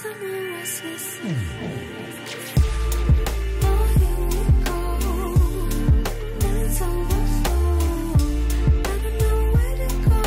It's overflow. I don't know where to go.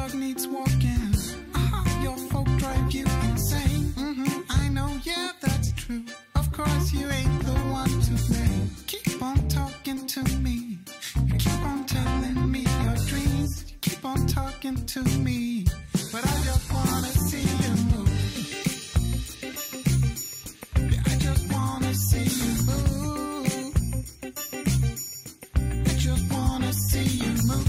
dog needs walking. Your folk drive you insane. I know, yeah, that's true. Of course you ain't the one to blame. Keep on talking to me. Keep on telling me your dreams. Keep on talking to me. But I just wanna see you move. Yeah, I just wanna see you move. I just wanna see you move.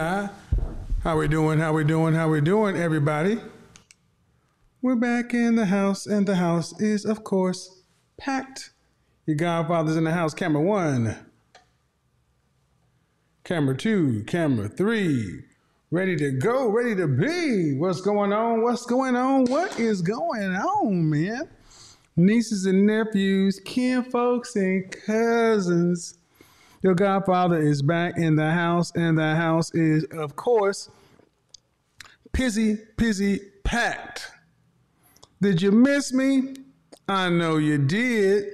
Yeah, how we doing, everybody? We're back in the house, and the house is, of course, packed. Your godfather's in the house, camera one. Camera two, camera three, ready to go, ready to be. What's going on? What's going on? What is going on, man? Nieces and nephews, kinfolks and cousins. Your godfather is back in the house, and the house is, of course, pizzy packed. Did you miss me? I know you did.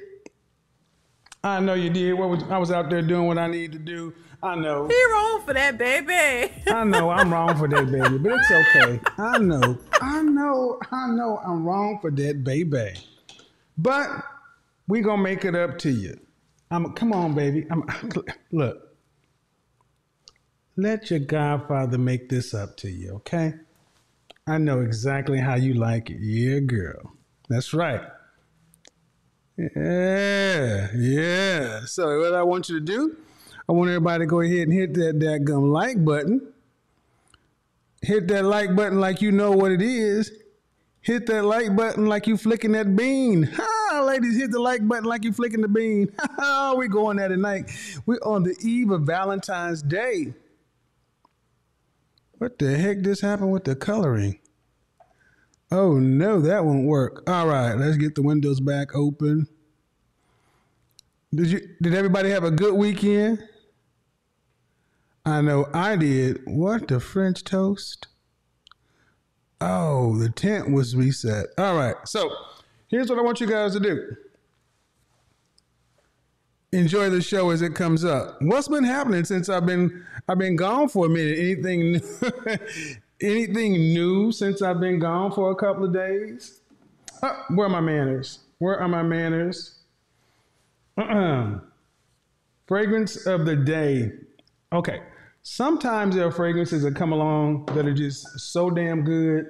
I know you did. I was out there doing what I need to do. I know. You're wrong for that, baby. I know I'm wrong for that, baby, but it's okay. I know I'm wrong for that, baby. But we gonna make it up to you. Come on, baby. Look, let your godfather make this up to you, okay? I know exactly how you like it. Yeah, girl. That's right. Yeah. So what I want you to do, I want everybody to go ahead and hit that dadgum like button. Hit that like button like you know what it is. Hit that like button like you flicking that bean. Ha, ladies, hit the like button like you flicking the bean. Ha, we going there tonight. We're on the eve of Valentine's Day. What the heck just happened with the coloring? Oh no, that won't work. All right, let's get the windows back open. Did everybody have a good weekend? I know I did. What, the French toast? Oh, the tent was reset. All right, so here's what I want you guys to do. Enjoy the show as it comes up. What's been happening since I've been gone for a minute? Anything new since I've been gone for a couple of days? Oh, where are my manners? Fragrance of the day. Okay. Sometimes there are fragrances that come along that are just so damn good.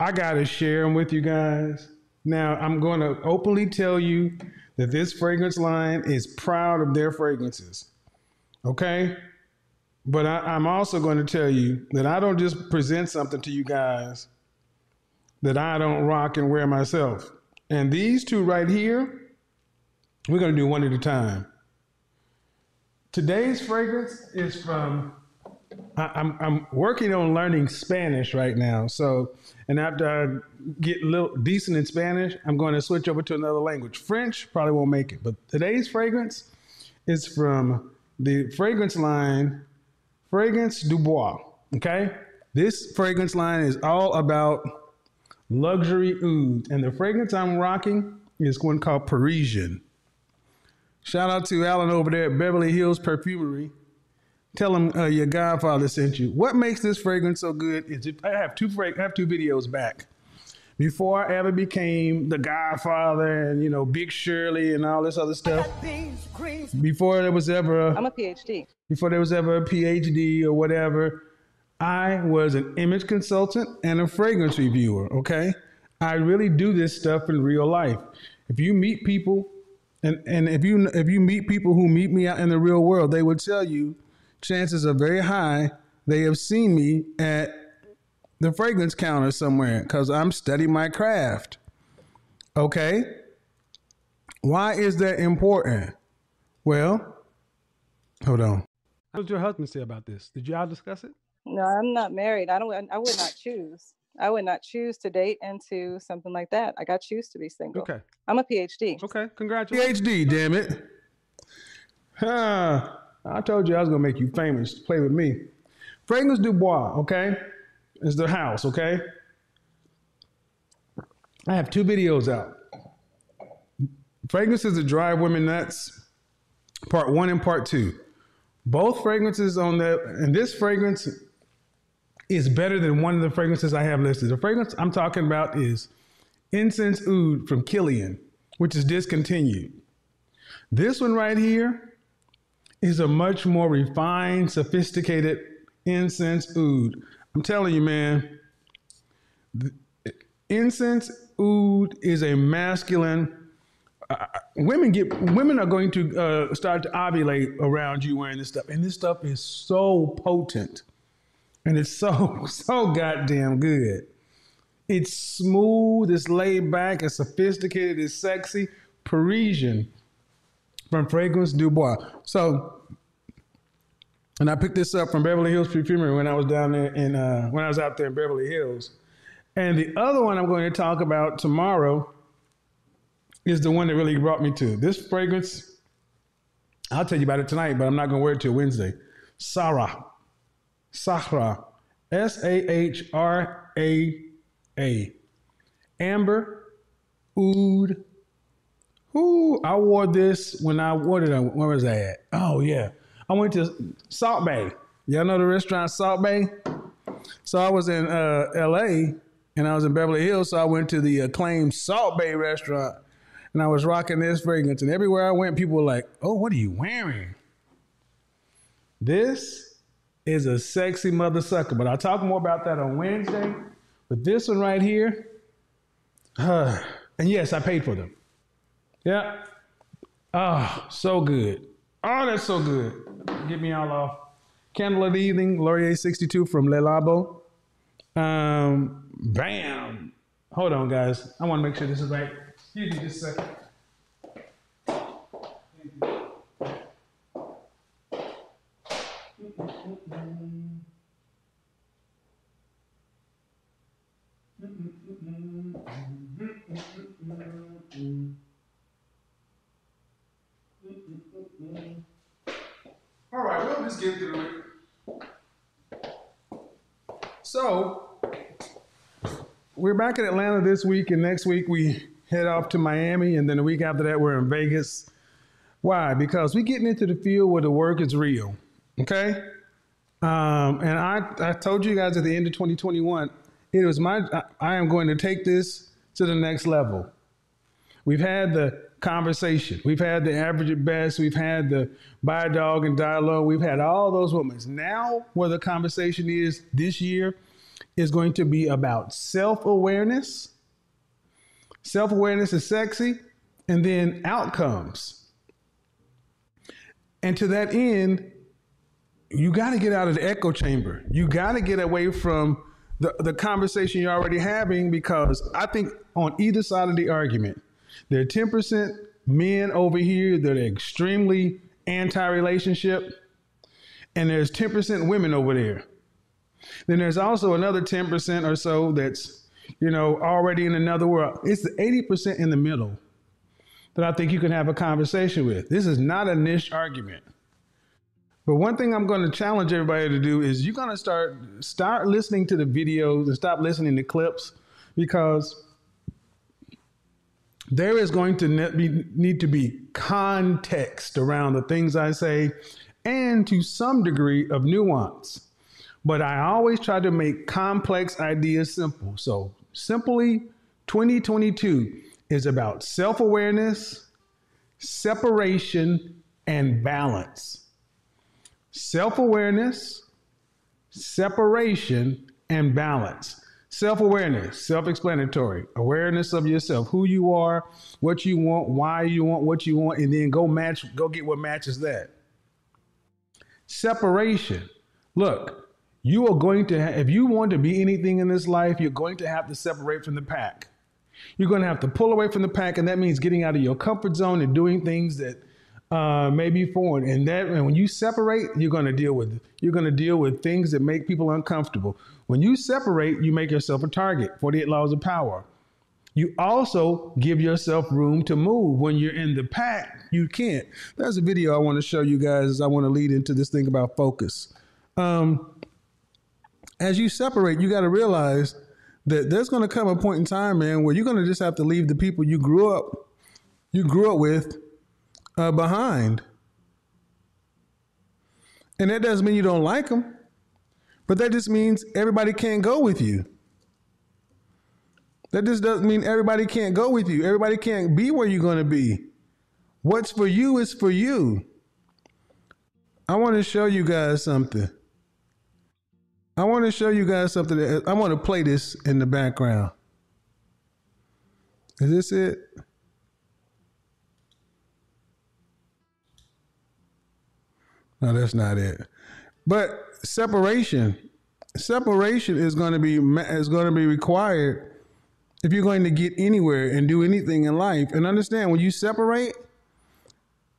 I got to share them with you guys. Now, I'm going to openly tell you that this fragrance line is proud of their fragrances. Okay? But I'm also going to tell you that I don't just present something to you guys that I don't rock and wear myself. And these two right here, we're going to do one at a time. Today's fragrance is from, I'm working on learning Spanish right now. So, and after I get a little decent in Spanish, I'm going to switch over to another language. French probably won't make it. But today's fragrance is from the fragrance line, Fragrance Du Bois. Okay. This fragrance line is all about luxury oud. And the fragrance I'm rocking is one called Parisian. Shout out to Alan over there at Beverly Hills Perfumery. Tell him your godfather sent you. What makes this fragrance so good is I have two videos back. Before I ever became the godfather and, you know, Big Shirley and all this other stuff. Before there was ever I'm a PhD. Before there was ever a PhD or whatever, I was an image consultant and a fragrance reviewer, okay? I really do this stuff in real life. If you meet people, And if you meet people who meet me out in the real world, they would tell you chances are very high they have seen me at the fragrance counter somewhere because I'm studying my craft. Okay? Why is that important? Well, hold on. What did your husband say about this? Did y'all discuss it? No, I'm not married. I would not choose. I would not choose to date into something like that. I got choose to be single. Okay. I'm a PhD. Okay. Congratulations. PhD, damn it. Huh. I told you I was going to make you famous. Play with me. Fragrance Du Bois, okay, is the house, okay? I have two videos out. Fragrances That Drive Women Nuts, part one and part two. Both fragrances on that, and this fragrance is better than one of the fragrances I have listed. The fragrance I'm talking about is Incense Oud from Killian, which is discontinued. This one right here is a much more refined, sophisticated Incense Oud. I'm telling you, man, Incense Oud is a masculine. Women are going to start to ovulate around you wearing this stuff, and this stuff is so potent. And it's so goddamn good. It's smooth, it's laid back, it's sophisticated, it's sexy. Parisian from Fragrance Du Bois. So And I picked this up from Beverly Hills Perfumery when I was down there in, when I was out there in Beverly Hills. And the other one I'm going to talk about tomorrow is the one that really brought me to this fragrance. I'll tell you about it tonight, but I'm not going to wear it till Wednesday. Sahra. Sahra. S-A-H-R-A-A. Amber Oud. Ooh, I wore this when I, where was I at? Oh, yeah. I went to Saltbae. Y'all know the restaurant Saltbae? So I was in L.A. and I was in Beverly Hills, so I went to the acclaimed Saltbae restaurant, and I was rocking this fragrance. And everywhere I went, people were like, oh, what are you wearing? This is a sexy mother sucker, but I'll talk more about that on Wednesday. But this one right here, and yes, I paid for them. Yeah. Oh, so good. Oh, that's so good. Get me all off. Candle of the Evening, Laurier 62 from Le Labo. Bam. Hold on, guys. I want to make sure this is right. Excuse me just a second. All right, we'll just get through it. So, we're back in Atlanta this week, and next week we head off to Miami, and then the week after that we're in Vegas. Why? Because we're getting into the field where the work is real, okay? And I told you guys at the end of 2021, it was I am going to take this to the next level. We've had the conversation. We've had the Average at Best. We've had the Buy a Dog and Die Low. We've had all those moments. Now, where the conversation is this year is going to be about self-awareness. Self-awareness is sexy. And then outcomes. And to that end, you got to get out of the echo chamber. You got to get away from the conversation you're already having, because I think on either side of the argument, there are 10% men over here that are extremely anti-relationship, and there's 10% women over there. Then there's also another 10% or so that's, you know, already in another world. It's the 80% in the middle that I think you can have a conversation with. This is not a niche argument. But one thing I'm going to challenge everybody to do is you're going to start listening to the videos and stop listening to clips, because there is going to need to be context around the things I say, and to some degree of nuance. But I always try to make complex ideas simple. So simply, 2022 is about self-awareness, separation, and balance. Self-awareness, separation, and balance. Self-awareness, self-explanatory, awareness of yourself, who you are, what you want, why you want what you want, and then go get what matches that. Separation. Look, you are going to if you want to be anything in this life, you're going to have to separate from the pack. You're going to have to pull away from the pack, and that means getting out of your comfort zone and doing things that may be foreign. And when you separate, you're going to deal with things that make people uncomfortable. When you separate, you make yourself a target. 48 laws of power. You also give yourself room to move. When you're in the pack, you can't. There's a video I want to show you guys as I want to lead into this thing about focus. As you separate, you got to realize that there's going to come a point in time, man, where you're going to just have to leave the people you grew up with behind. And that doesn't mean you don't like them, but that just means everybody can't go with you. That just doesn't mean everybody can't go with you. Everybody can't be where you're going to be. What's for you is for you. I want to show you guys something. I want to play this in the background. Is this it? No, that's not it. But separation is going to be required if you're going to get anywhere and do anything in life. And understand, when you separate,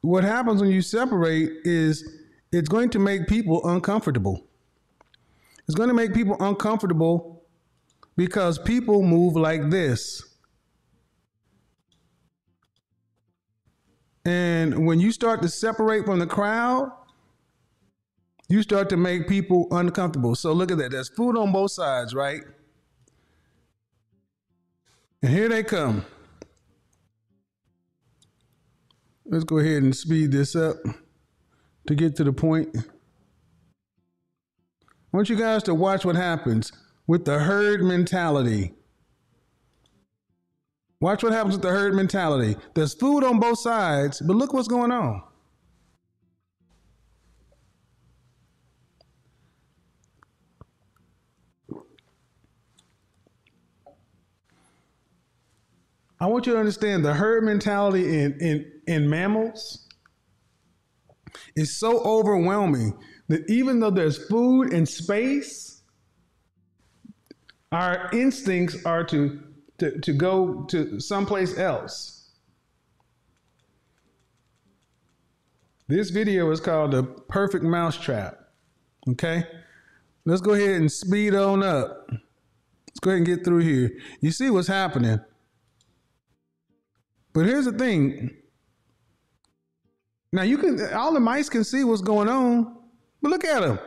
what happens when you separate is it's going to make people uncomfortable. It's going to make people uncomfortable because people move like this. And when you start to separate from the crowd, you start to make people uncomfortable. So look at that. There's food on both sides, right? And here they come. Let's go ahead and speed this up to get to the point. I want you guys to watch what happens with the herd mentality. Watch what happens with the herd mentality. There's food on both sides, but look what's going on. I want you to understand the herd mentality in mammals is so overwhelming that even though there's food and space, our instincts are to go to someplace else. This video is called The Perfect Mousetrap. Okay? Let's go ahead and speed on up. Let's go ahead and get through here. You see what's happening. But here's the thing. Now all the mice can see what's going on, but look at them.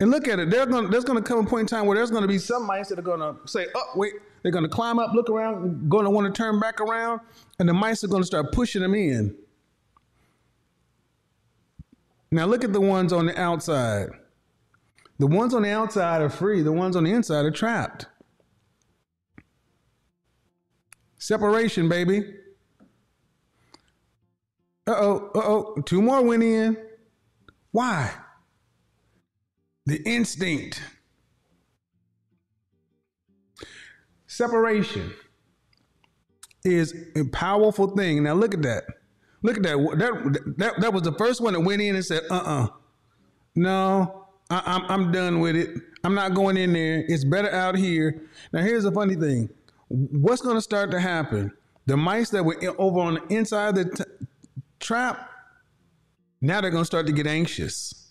And look at it. There's going to come a point in time where there's going to be some mice that are going to say, oh, wait. They're going to climb up, look around, going to want to turn back around, and the mice are going to start pushing them in. Now look at the ones on the outside. The ones on the outside are free. The ones on the inside are trapped. Separation, baby. Uh-oh, uh-oh. Two more went in. Why? The instinct. Separation is a powerful thing. Now look at that. Look at that. That was the first one that went in and said, no, I'm done with it. I'm not going in there. It's better out here. Now here's the funny thing. What's going to start to happen? The mice that were over on the inside of the trap, now they're going to start to get anxious.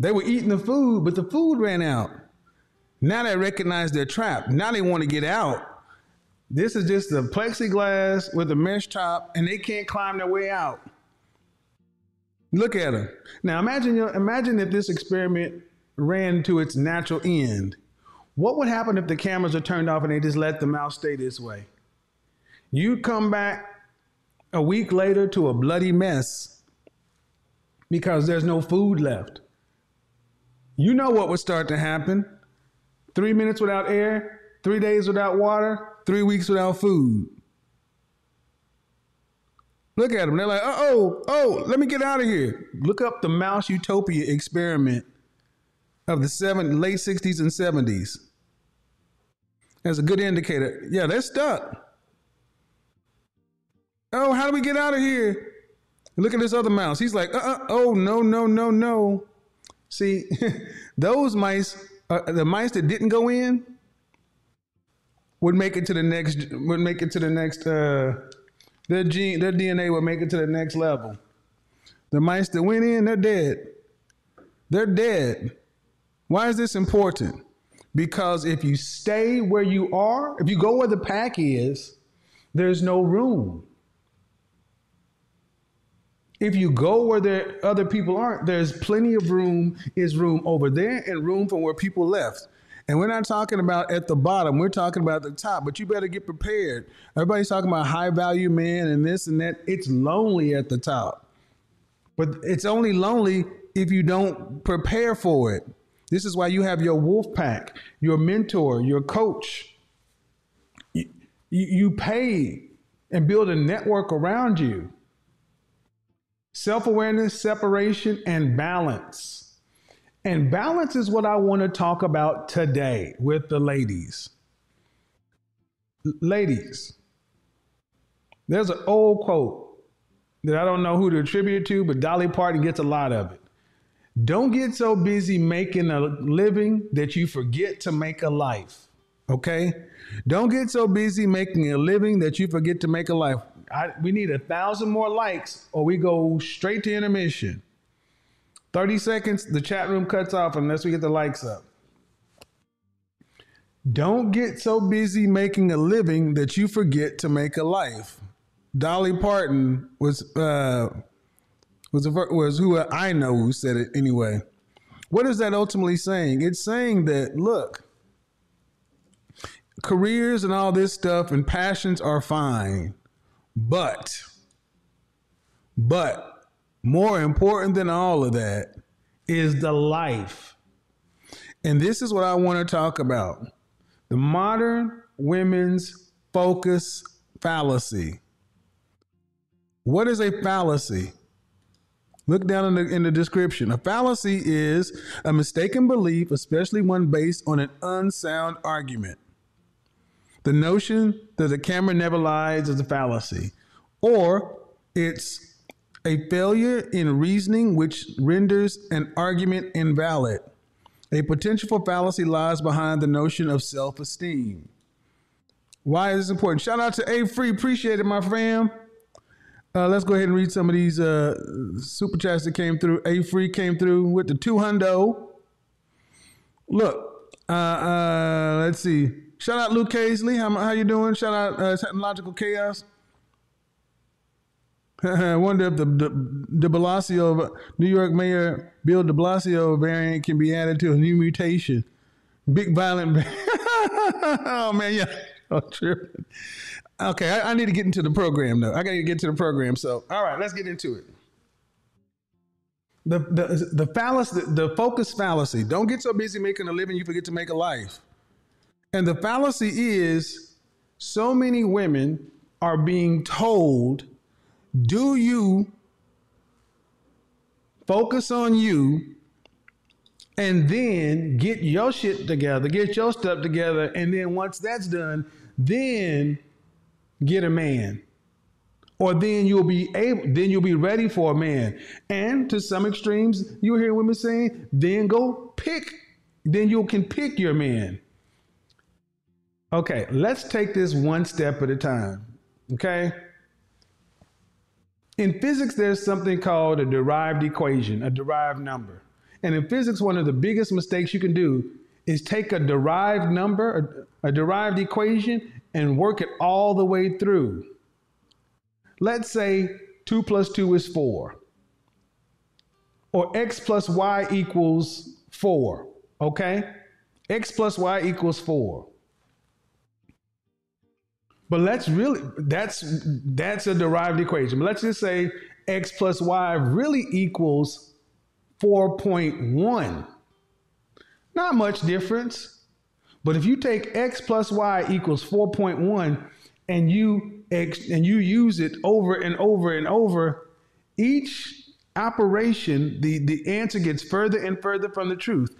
They were eating the food, but the food ran out. Now they recognize they're trapped. Now they want to get out. This is just the plexiglass with a mesh top, and they can't climb their way out. Look at them. Now imagine if this experiment ran to its natural end. What would happen if the cameras are turned off and they just let the mouse stay this way? You'd come back a week later to a bloody mess because there's no food left. You know what would start to happen. 3 minutes without air, 3 days without water, 3 weeks without food. Look at them. They're like, let me get out of here. Look up the Mouse Utopia experiment of the late 60s and 70s. That's a good indicator. Yeah, they're stuck. Oh, how do we get out of here? Look at this other mouse. He's like, no. See, those mice... the mice that didn't go in would make it to the next. Their DNA would make it to the next level. The mice that went in, they're dead. They're dead. Why is this important? Because if you stay where you are, if you go where the pack is, there's no room. If you go where there other people aren't, there's plenty of room. Is room over there and room from where people left. And we're not talking about at the bottom. We're talking about at the top, but you better get prepared. Everybody's talking about high value man and this and that. It's lonely at the top, but it's only lonely if you don't prepare for it. This is why you have your wolf pack, your mentor, your coach. You pay and build a network around you. Self-awareness, separation, and balance. And balance is what I want to talk about today with the ladies. Ladies, there's an old quote that I don't know who to attribute it to, but Dolly Parton gets a lot of it. Don't get so busy making a living that you forget to make a life. Okay? Don't get so busy making a living that you forget to make a life. We need 1,000 more likes or we go straight to intermission. 30 seconds, the chat room cuts off unless we get the likes up. Don't get so busy making a living that you forget to make a life. Dolly Parton was who I know who said it anyway. What is that ultimately saying? It's saying that, look, careers and all this stuff and passions are fine, but more important than all of that is the life. And this is what I want to talk about. The modern women's focus fallacy. What is a fallacy? Look down in the description. A fallacy is a mistaken belief, especially one based on an unsound argument. The notion that the camera never lies is a fallacy, or it's a failure in reasoning which renders an argument invalid. A potential for fallacy lies behind the notion of self-esteem. Why is this important? Shout out to A-Free. Appreciate it, my fam. Let's go ahead and read some of these super chats that came through. A-Free came through with the 200. Look, let's see. Shout out Luke Casley. How you doing? Shout out Technological Chaos. I wonder if the de Blasio, New York Mayor Bill de Blasio variant can be added to a new mutation. Big violent. Oh, man. Yeah. I'm tripping. Okay. I need to get into the program, though. I got to get to the program. So, all right, let's get into it. The fallacy, the focus fallacy. Don't get so busy making a living you forget to make a life. And the fallacy is so many women are being told, do you focus on you and then get your shit together, get your stuff together. And then once that's done, then get a man, or then you'll be able, then you'll be ready for a man. And to some extremes, you'll hear women saying, then go pick, then you can pick your man. Okay, let's take this one step at a time. Okay. In physics, there's something called a derived equation, a derived number. And in physics, one of the biggest mistakes you can do is take a derived number, a derived equation, and work it all the way through. Let's say 2 + 2 is 4, or x + y equals 4. Okay. X + y equals 4. But let's really, that's a derived equation. But let's just say x + y really equals 4.1. Not much difference. But if you take x + y equals 4.1 and you use it over and over and over, each operation, the answer gets further and further from the truth.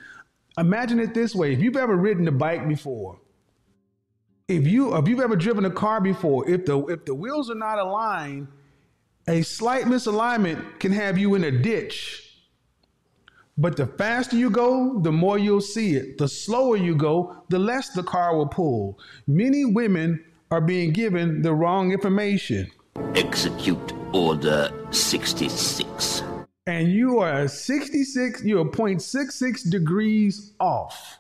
Imagine it this way. If you've ever ridden a bike before, if you've ever driven a car before, if the wheels are not aligned, a slight misalignment can have you in a ditch. But the faster you go, the more you'll see it. The slower you go, the less the car will pull. Many women are being given the wrong information. Execute order 66. And you are 66, you're 0.66 degrees off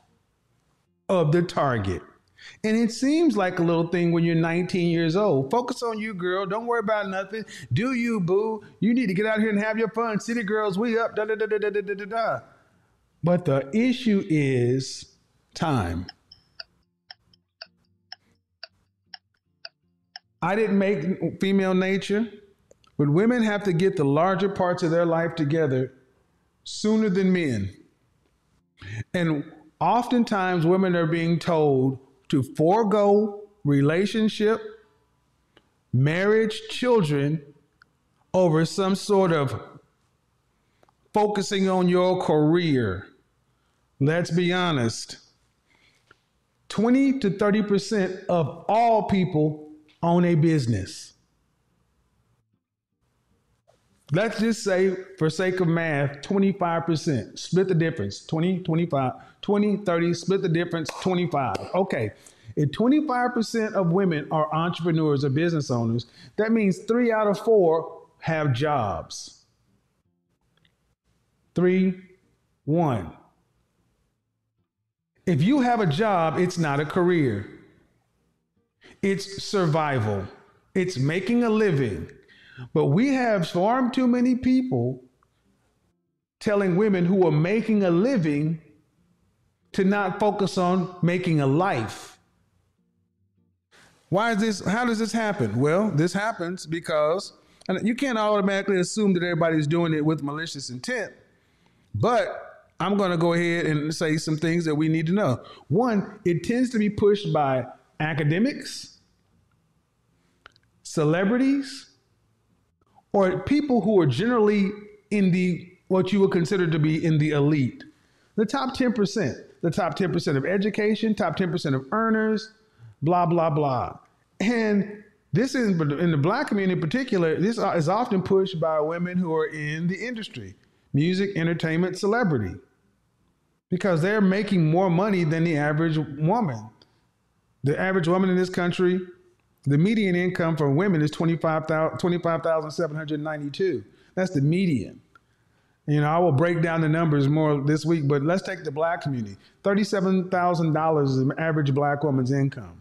of the target. And it seems like a little thing when you're 19 years old. Focus on you, girl. Don't worry about nothing. Do you, boo. You need to get out here and have your fun. City girls, we up. Da, da, da, da, da, da, da, da. But the issue is time. I didn't make female nature, but women have to get the larger parts of their life together sooner than men. And oftentimes women are being told to forego relationship, marriage, children over some sort of focusing on your career. Let's be honest. 20 to 30% of all people own a business. Let's just say, for sake of math, 25%. Split the difference. 20, 25, 20, 30, split the difference, 25. Okay. If 25% of women are entrepreneurs or business owners, that means 3 out of 4 have jobs. 3-1. If you have a job, it's not a career. It's survival. It's making a living. But we have far too many people telling women who are making a living to not focus on making a life. Why is this? How does this happen? Well, this happens because, and you can't automatically assume that everybody's doing it with malicious intent, but I'm going to go ahead and say some things that we need to know. One, it tends to be pushed by academics, celebrities, or people who are generally in the, what you would consider to be in the elite. The top 10%, the top 10% of education, top 10% of earners, blah, blah, blah. And this is, in the black community in particular, this is often pushed by women who are in the industry, music, entertainment, celebrity, because they're making more money than the average woman. The average woman in this country, the median income for women is $25,792. That's the median. You know, I will break down the numbers more this week, but let's take the black community. $37,000 is an average black woman's income,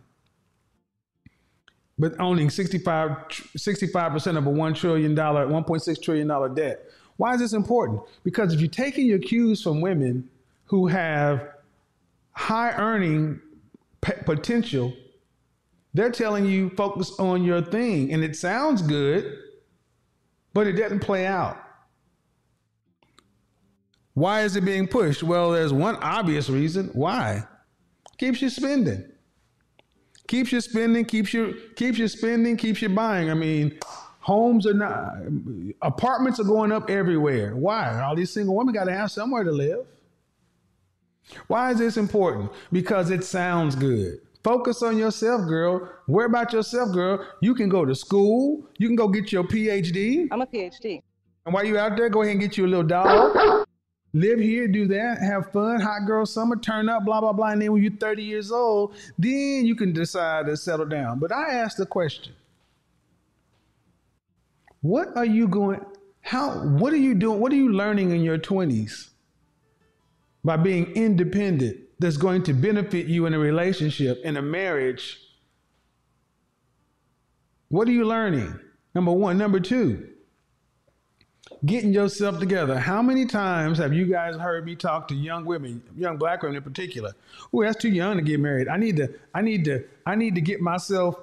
but owning 65% of a $1.6 trillion debt. Why is this important? Because if you're taking your cues from women who have high earning potential, they're telling you focus on your thing, and it sounds good, but it doesn't play out. Why is it being pushed? Well, there's one obvious reason why. Keeps you spending. Keeps you spending, keeps you spending, keeps you buying. I mean, homes are not, apartments are going up everywhere. Why? All these single women got to have somewhere to live. Why is this important? Because it sounds good. Focus on yourself, girl. Worry about yourself, girl. You can go to school. You can go get your PhD. I'm a PhD. And while you're out there, go ahead and get you a little dog. Live here, do that, have fun, hot girl summer, turn up, blah, blah, blah. And then when you're 30 years old, then you can decide to settle down. But I asked the question, what are you doing? What are you learning in your 20s by being independent that's going to benefit you in a relationship, in a marriage? What are you learning? Number one. Number two, getting yourself together. How many times have you guys heard me talk to young women, young black women in particular? Ooh, that's too young to get married. I need to get myself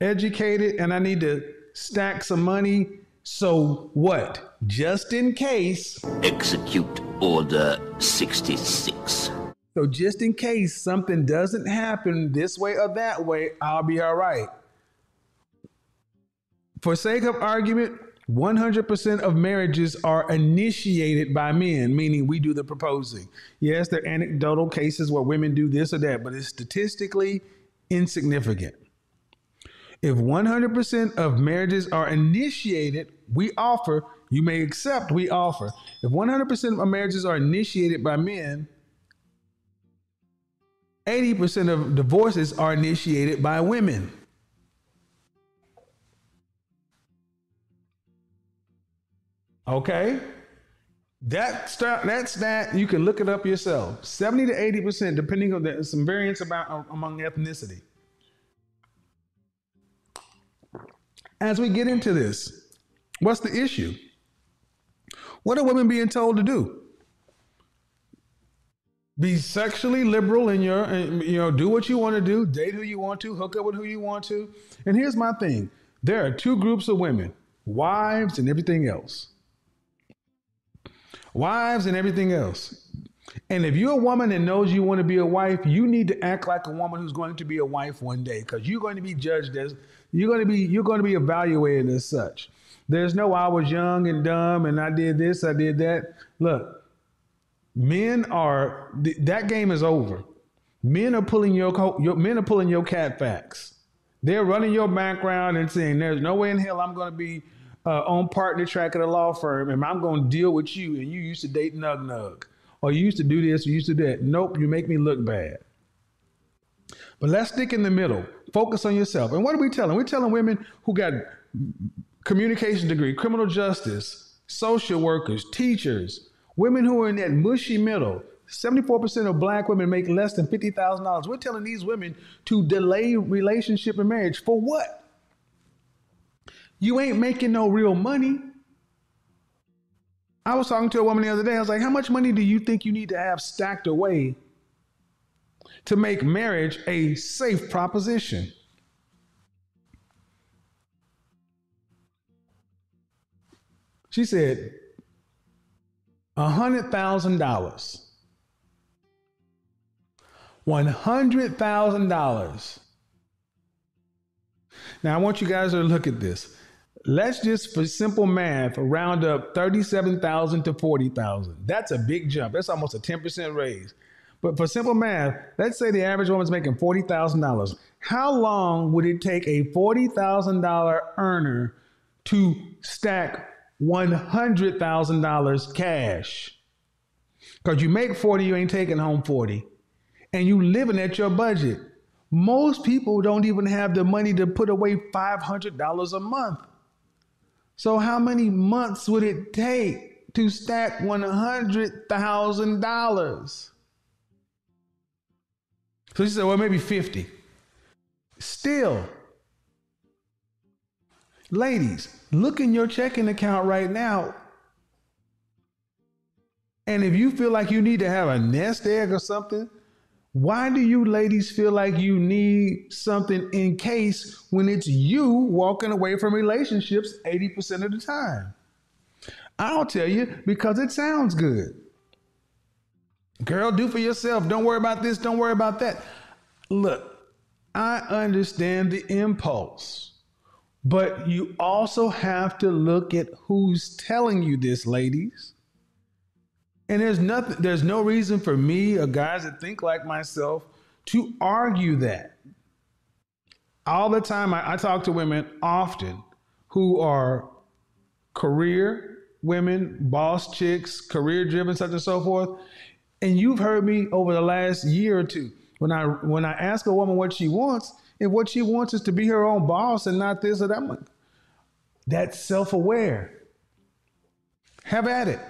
educated, and I need to stack some money. So what? Just in case. Execute Order 66. So just in case something doesn't happen this way or that way, I'll be all right. For sake of argument, 100% of marriages are initiated by men, meaning we do the proposing. Yes, there are anecdotal cases where women do this or that, but it's statistically insignificant. If 100% of marriages are initiated, we offer, you may accept, we offer. If 100% of marriages are initiated by men, 80% of divorces are initiated by women. Okay, that you can look it up yourself. 70 to 80%, depending on some variance among ethnicity. As we get into this, what's the issue? What are women being told to do? Be sexually liberal in your, do what you want to do, date who you want to, hook up with who you want to. And here's my thing. There are two groups of women, wives and everything else. Wives and everything else. And if you're a woman that knows you want to be a wife, you need to act like a woman who's going to be a wife one day, because you're going to be judged as, you're going to be evaluated as such. There's no, I was young and dumb and I did this, I did that. Look, that game is over. Men are pulling your cat facts. They're running your background and saying, there's no way in hell I'm going to be on partner track at a law firm, and I'm going to deal with you, and you used to date Nug Nug, or you used to do this, or you used to do that. Nope, you make me look bad. But let's stick in the middle. Focus on yourself. And what are we telling? We're telling women who got communication degree, criminal justice, social workers, teachers, women who are in that mushy middle. 74% of black women make less than $50,000. We're telling these women to delay relationship and marriage. For what? You ain't making no real money. I was talking to a woman the other day. I was like, how much money do you think you need to have stacked away to make marriage a safe proposition? She said, $100,000. $100,000. Now, I want you guys to look at this. Let's just, for simple math, round up 37,000 to 40,000. That's a big jump. That's almost a 10% raise. But for simple math, let's say the average woman's making $40,000. How long would it take a $40,000 earner to stack $100,000 cash? Because you make 40, you ain't taking home 40. And you living at your budget. Most people don't even have the money to put away $500 a month. So how many months would it take to stack $100,000? So she said, well, maybe 50. Still, ladies, look in your checking account right now. And if you feel like you need to have a nest egg or something, why do you ladies feel like you need something in case when it's you walking away from relationships 80% of the time? I'll tell you, because it sounds good. Girl, do for yourself. Don't worry about this. Don't worry about that. Look, I understand the impulse, but you also have to look at who's telling you this, ladies. And there's no reason for me or guys that think like myself to argue that. All the time, I talk to women often who are career women, boss chicks, career driven, such and so forth. And you've heard me over the last year or two, when I ask a woman what she wants, and what she wants is to be her own boss and not this or that. I'm like, that's self-aware. Have at it.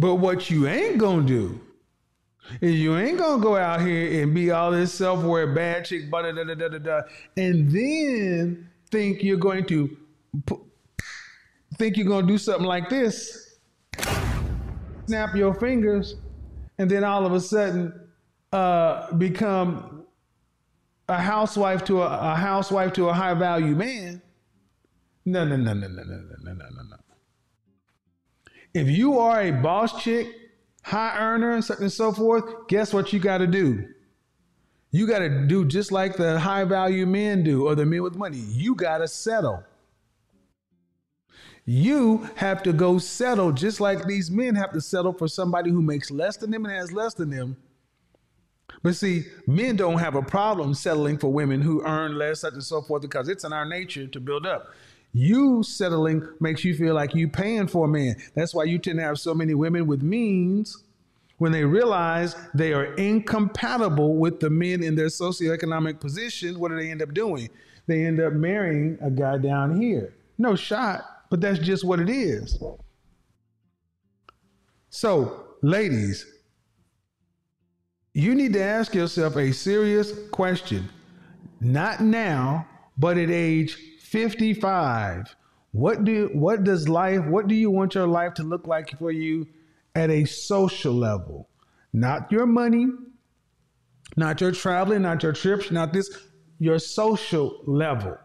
But what you ain't gonna do is you ain't gonna go out here and be all this self-aware bad chick, blah, da, da, da, da, da, and then think you're going to do something like this, snap your fingers, and then all of a sudden become a housewife to a housewife to a high-value man. No. If you are a boss chick, high earner, and so forth, guess what you got to do? You got to do just like the high value men do, or the men with money. You got to settle. You have to go settle just like these men have to settle for somebody who makes less than them and has less than them. But see, men don't have a problem settling for women who earn less, such and so forth, because it's in our nature to build up. You settling makes you feel like you paying for a man. That's why you tend to have so many women with means when they realize they are incompatible with the men in their socioeconomic position. What do they end up doing? They end up marrying a guy down here. No shot, but that's just what it is. So, ladies, you need to ask yourself a serious question. Not now, but at age 55. What do you want your life to look like for you at a social level? Not your money, not your traveling, not your trips, not this, your social level.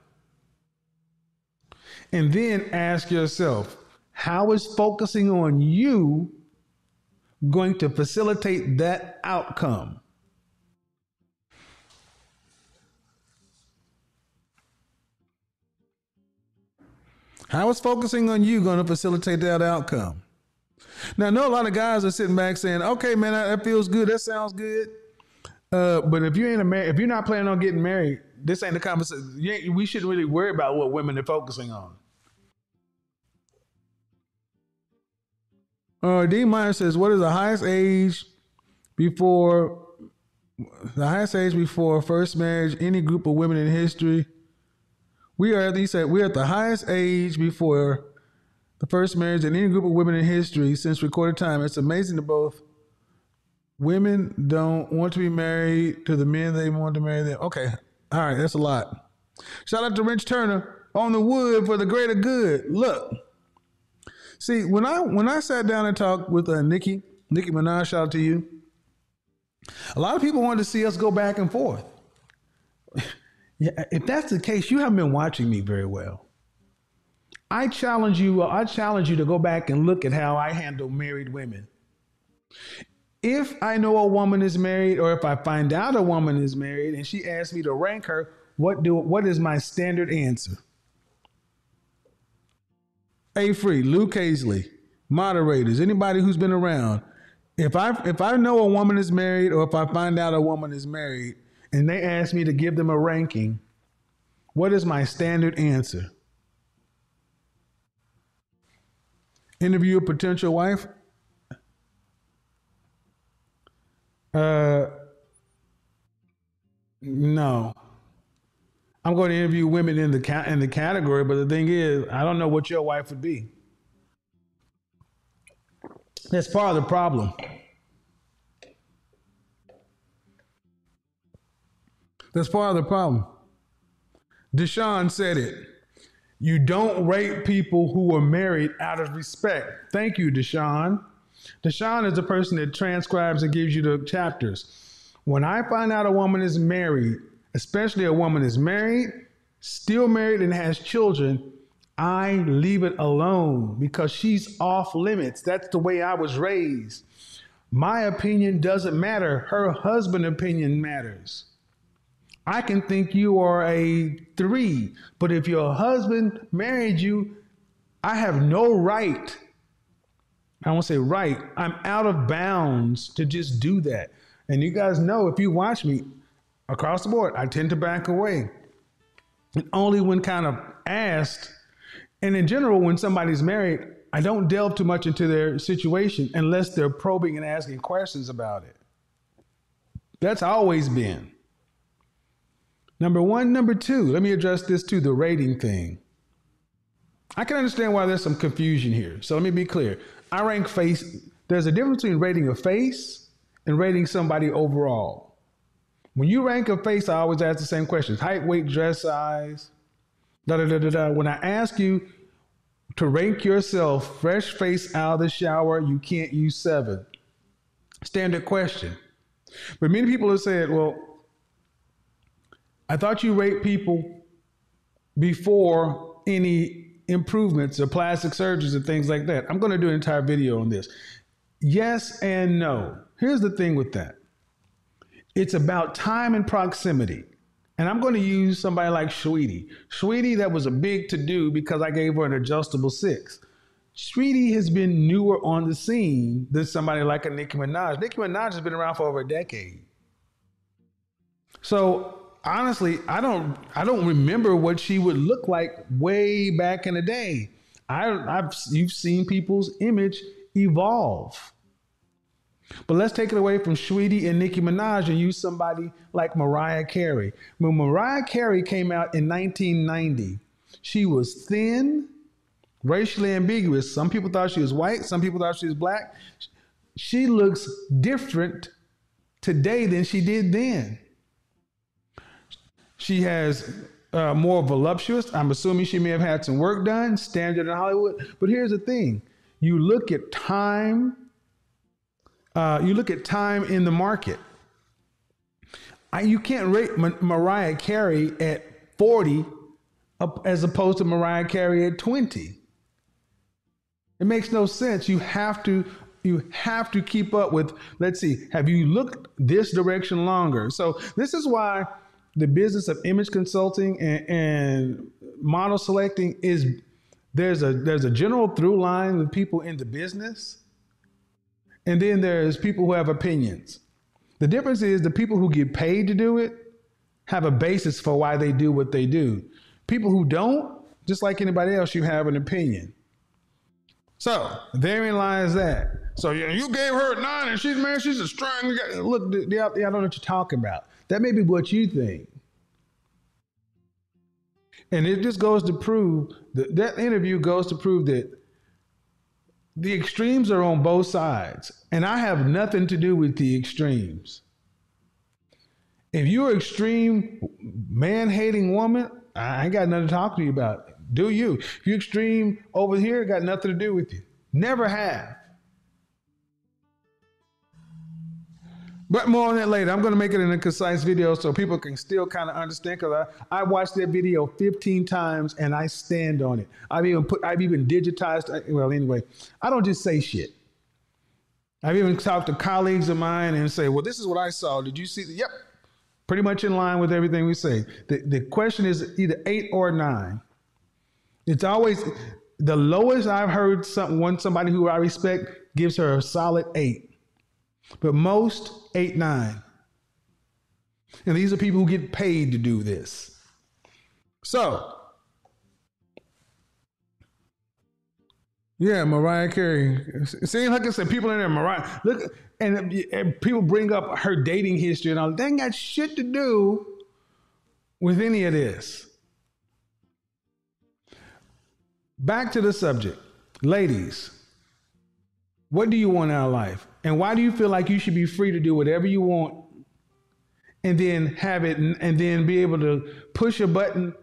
And then ask yourself, how is focusing on you going to facilitate that outcome? How is focusing on you going to facilitate that outcome? Now, I know a lot of guys are sitting back saying, okay, man, that feels good. That sounds good. But if you're not planning on getting married, this ain't the conversation. We shouldn't really worry about what women are focusing on. Dean Meyer says, what is the highest age before The highest age before first marriage, any group of women in history. He said, we are at the highest age before the first marriage than any group of women in history since recorded time. It's amazing to both. Women don't want to be married to the men they want to marry them. Okay. All right. That's a lot. Shout out to Rich Turner on the wood for the greater good. Look. See, when I sat down and talked with Nicki Minaj, shout out to you. A lot of people wanted to see us go back and forth. Yeah, if that's the case, you haven't been watching me very well. I challenge you to go back and look at how I handle married women. If I know a woman is married, or if I find out a woman is married and she asks me to rank her, what is my standard answer? A-Free, Luke Casley, moderators, anybody who's been around. If I know a woman is married, or if I find out a woman is married and they ask me to give them a ranking, what is my standard answer? Interview a potential wife? No. I'm going to interview women in the category, but the thing is, I don't know what your wife would be. That's part of the problem. That's part of the problem. Deshaun said it. You don't rate people who are married out of respect. Thank you, Deshaun. Deshaun is the person that transcribes and gives you the chapters. When I find out a woman is married, especially a woman is married, still married and has children, I leave it alone because she's off limits. That's the way I was raised. My opinion doesn't matter. Her husband's opinion matters. I can think you are a 3, but if your husband married you, I have no right. I won't say right. I'm out of bounds to just do that. And you guys know, if you watch me across the board, I tend to back away. And only when kind of asked. And in general, when somebody's married, I don't delve too much into their situation unless they're probing and asking questions about it. That's always been. Number one. Number two, let me address this too, the rating thing. I can understand why there's some confusion here. So let me be clear. I rank face. There's a difference between rating a face and rating somebody overall. When you rank a face, I always ask the same questions. Height, weight, dress size. When I ask you to rank yourself fresh face out of the shower, you can't use 7. Standard question. But many people have said, well, I thought you rate people before any improvements or plastic surgeries and things like that. I'm going to do an entire video on this. Yes and no. Here's the thing with that. It's about time and proximity. And I'm going to use somebody like Sweetie. Sweetie, that was a big to-do because I gave her an adjustable 6. Sweetie has been newer on the scene than somebody like a Nicki Minaj. Nicki Minaj has been around for over a decade. So honestly, I don't remember what she would look like way back in the day. You've seen people's image evolve. But let's take it away from Sweetie and Nicki Minaj and use somebody like Mariah Carey. When Mariah Carey came out in 1990, she was thin, racially ambiguous. Some people thought she was white. Some people thought she was black. She looks different today than she did then. She has more voluptuous. I'm assuming she may have had some work done, standard in Hollywood. But here's the thing. You look at time. You look at time in the market. You can't rate Mariah Carey at 40 as opposed to Mariah Carey at 20. It makes no sense. You have to keep up with, let's see, have you looked this direction longer? So this is why the business of image consulting and model selecting is there's a general through line with people in the business. And then there's people who have opinions. The difference is the people who get paid to do it have a basis for why they do what they do. People who don't, just like anybody else, you have an opinion. So therein lies that. So you gave her a 9 and she's, man, she's a strong guy. Look, I don't know what you're talking about. That may be what you think. And it just goes to prove, that interview goes to prove that the extremes are on both sides. And I have nothing to do with the extremes. If you're an extreme man-hating woman, I ain't got nothing to talk to you about. Do you? If you're extreme over here, got nothing to do with you. Never have. But more on that later. I'm going to make it in a concise video so people can still kind of understand, because I watched that video 15 times and I stand on it. I've even digitized. Well, anyway, I don't just say shit. I've even talked to colleagues of mine and say, well, this is what I saw. Did you see? Yep. Pretty much in line with everything we say. The question is either 8 or 9. It's always the lowest I've heard somebody who I respect gives her a solid 8. But most 8, 9. And these are people who get paid to do this. So, yeah, Mariah Carey. See, like I said, people in there, Mariah. Look, and people bring up her dating history and all. They ain't got shit to do with any of this. Back to the subject. Ladies, what do you want out of life? And why do you feel like you should be free to do whatever you want and then have it and then be able to push a button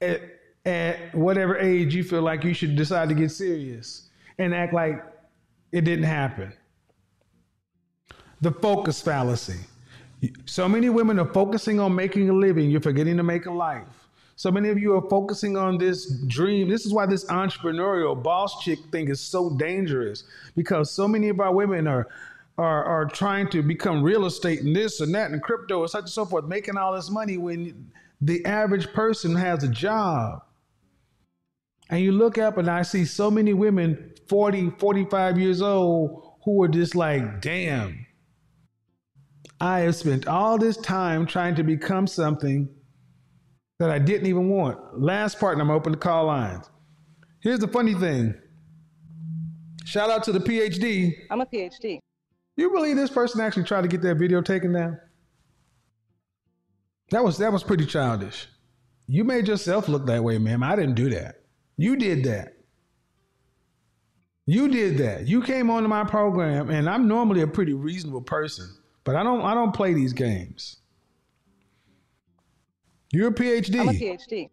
at whatever age you feel like you should decide to get serious and act like it didn't happen? The focus fallacy. So many women are focusing on making a living. You're forgetting to make a life. So many of you are focusing on this dream. This is why this entrepreneurial boss chick thing is so dangerous, because so many of our women are trying to become real estate and this and that and crypto and such and so forth, making all this money when the average person has a job. And you look up and I see so many women 40, 45 years old who are just like, damn, I have spent all this time trying to become something that I didn't even want. Last part, and I'm open to call lines. Here's the funny thing. Shout out to the PhD. I'm a PhD. You believe this person actually tried to get that video taken down? That was pretty childish. You made yourself look that way, ma'am. I didn't do that. You did that. You did that. You came onto my program, and I'm normally a pretty reasonable person, but I don't play these games. You're a PhD. I'm a PhD.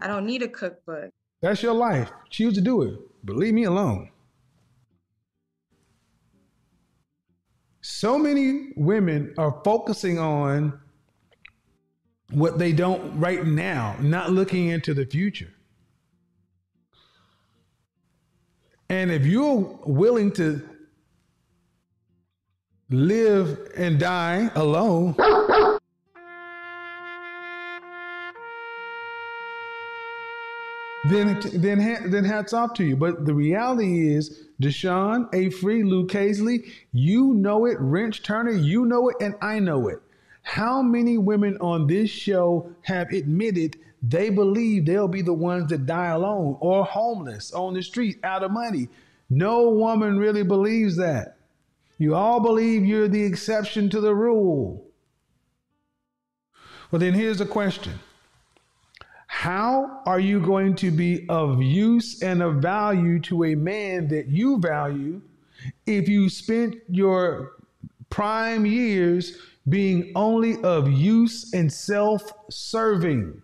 I don't need a cookbook. That's your life. Choose to do it, but leave me alone. So many women are focusing on what they don't right now, not looking into the future. And if you're willing to live and die alone, then hats off to you. But the reality is, Deshaun, A-Free, Luke Casley, you know it, Wrench Turner, you know it, and I know it. How many women on this show have admitted they believe they'll be the ones that die alone or homeless, on the street, out of money? No woman really believes that. You all believe you're the exception to the rule. Well, then here's the question. How are you going to be of use and of value to a man that you value if you spent your prime years being only of use and self-serving?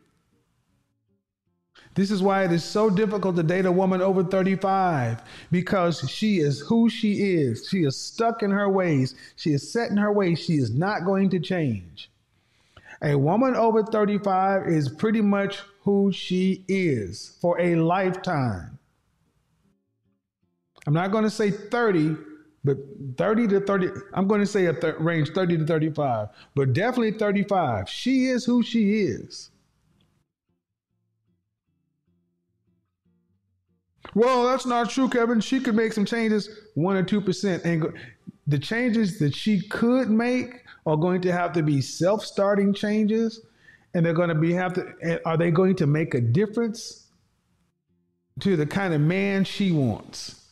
This is why it is so difficult to date a woman over 35, because she is who she is. She is stuck in her ways. She is set in her ways. She is not going to change. A woman over 35 is pretty much who she is for a lifetime. I'm not going to say 30, but 30 to 30, I'm going to say range 30 to 35, but definitely 35. She is who she is. Well, that's not true, Kevin. She could make some changes, 1 or 2%. And the changes that she could make are going to have to be self-starting changes, and they're going to are they going to make a difference to the kind of man she wants?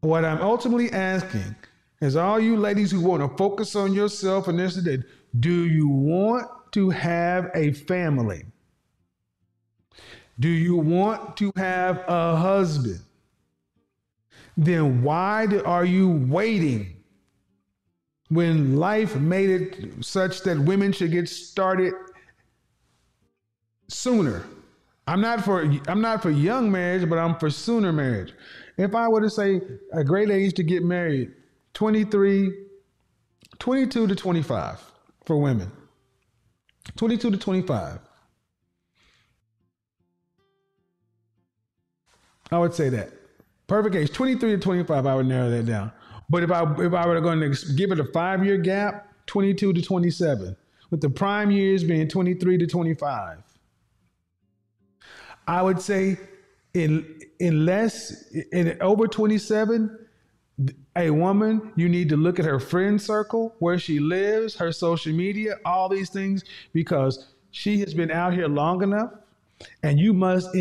What I'm ultimately asking is all you ladies who want to focus on yourself and this and that, do you want to have a family? Do you want to have a husband? Then why are you waiting when life made it such that women should get started sooner? I'm not for young marriage, but I'm for sooner marriage. If I were to say a great age to get married, 23, 22 to 25 for women, 22 to 25. I would say that. Perfect age, 23 to 25, I would narrow that down. But if I were going to give it a 5-year gap, 22 to 27, with the prime years being 23 to 25, I would say in over 27, a woman, you need to look at her friend circle, where she lives, her social media, all these things, because she has been out here long enough, and you must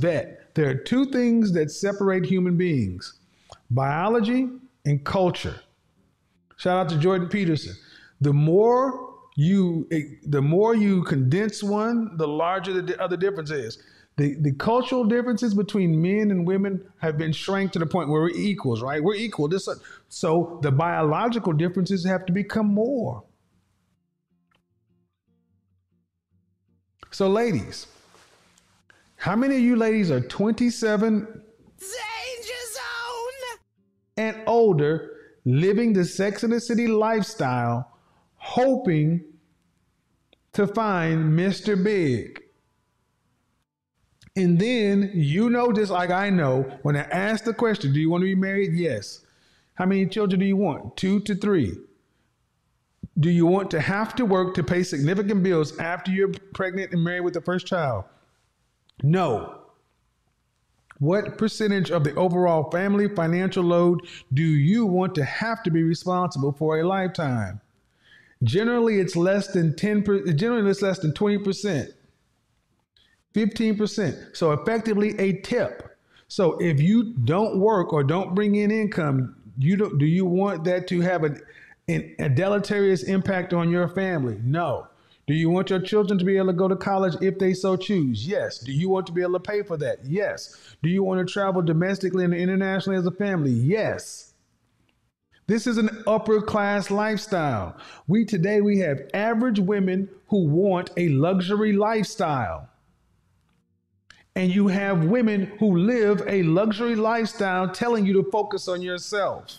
vet. There are two things that separate human beings: biology and culture. Shout out to Jordan Peterson. The more you condense one, the larger the other difference is. The cultural differences between men and women have been shrank to the point where we're equals, right? We're equal. So the biological differences have to become more. So ladies, how many of you ladies are 27 danger zone and older, living the Sex and the City lifestyle, hoping to find Mr. Big? And then, you know, just like I know, when I ask the question, do you want to be married? Yes. How many children do you want? 2 to 3. Do you want to have to work to pay significant bills after you're pregnant and married with the first child? No. What percentage of the overall family financial load do you want to have to be responsible for a lifetime? Generally, it's less than 10%. Generally, it's less than 20%, 15%. So effectively a tip. So if you don't work or don't bring in income, do you want that to have a deleterious impact on your family? No. Do you want your children to be able to go to college if they so choose? Yes. Do you want to be able to pay for that? Yes. Do you want to travel domestically and internationally as a family? Yes. This is an upper class lifestyle. Today we have average women who want a luxury lifestyle. And you have women who live a luxury lifestyle telling you to focus on yourself.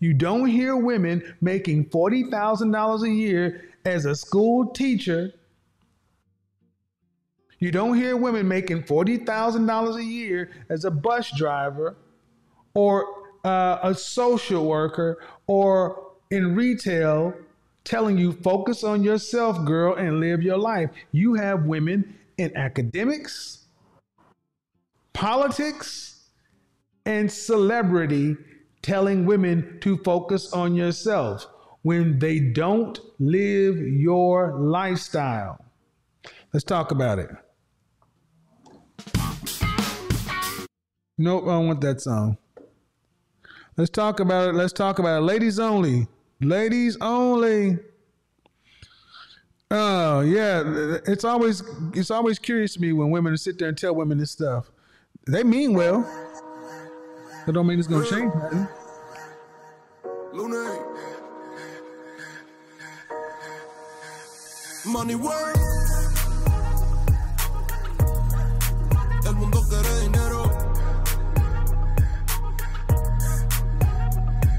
You don't hear women making $40,000 a year as a school teacher. You don't hear women making $40,000 a year as a bus driver or a social worker or in retail telling you focus on yourself, girl, and live your life. You have women in academics, politics, and celebrity telling women to focus on yourself when they don't live your lifestyle. Let's talk about it. Nope, I don't want that song. Let's talk about it. Let's talk about it. Ladies only. Ladies only. Oh, yeah. It's always curious to me when women sit there and tell women this stuff. They mean well. That don't mean it's gonna change nothing. Luna. Money work. El mundo quiere dinero.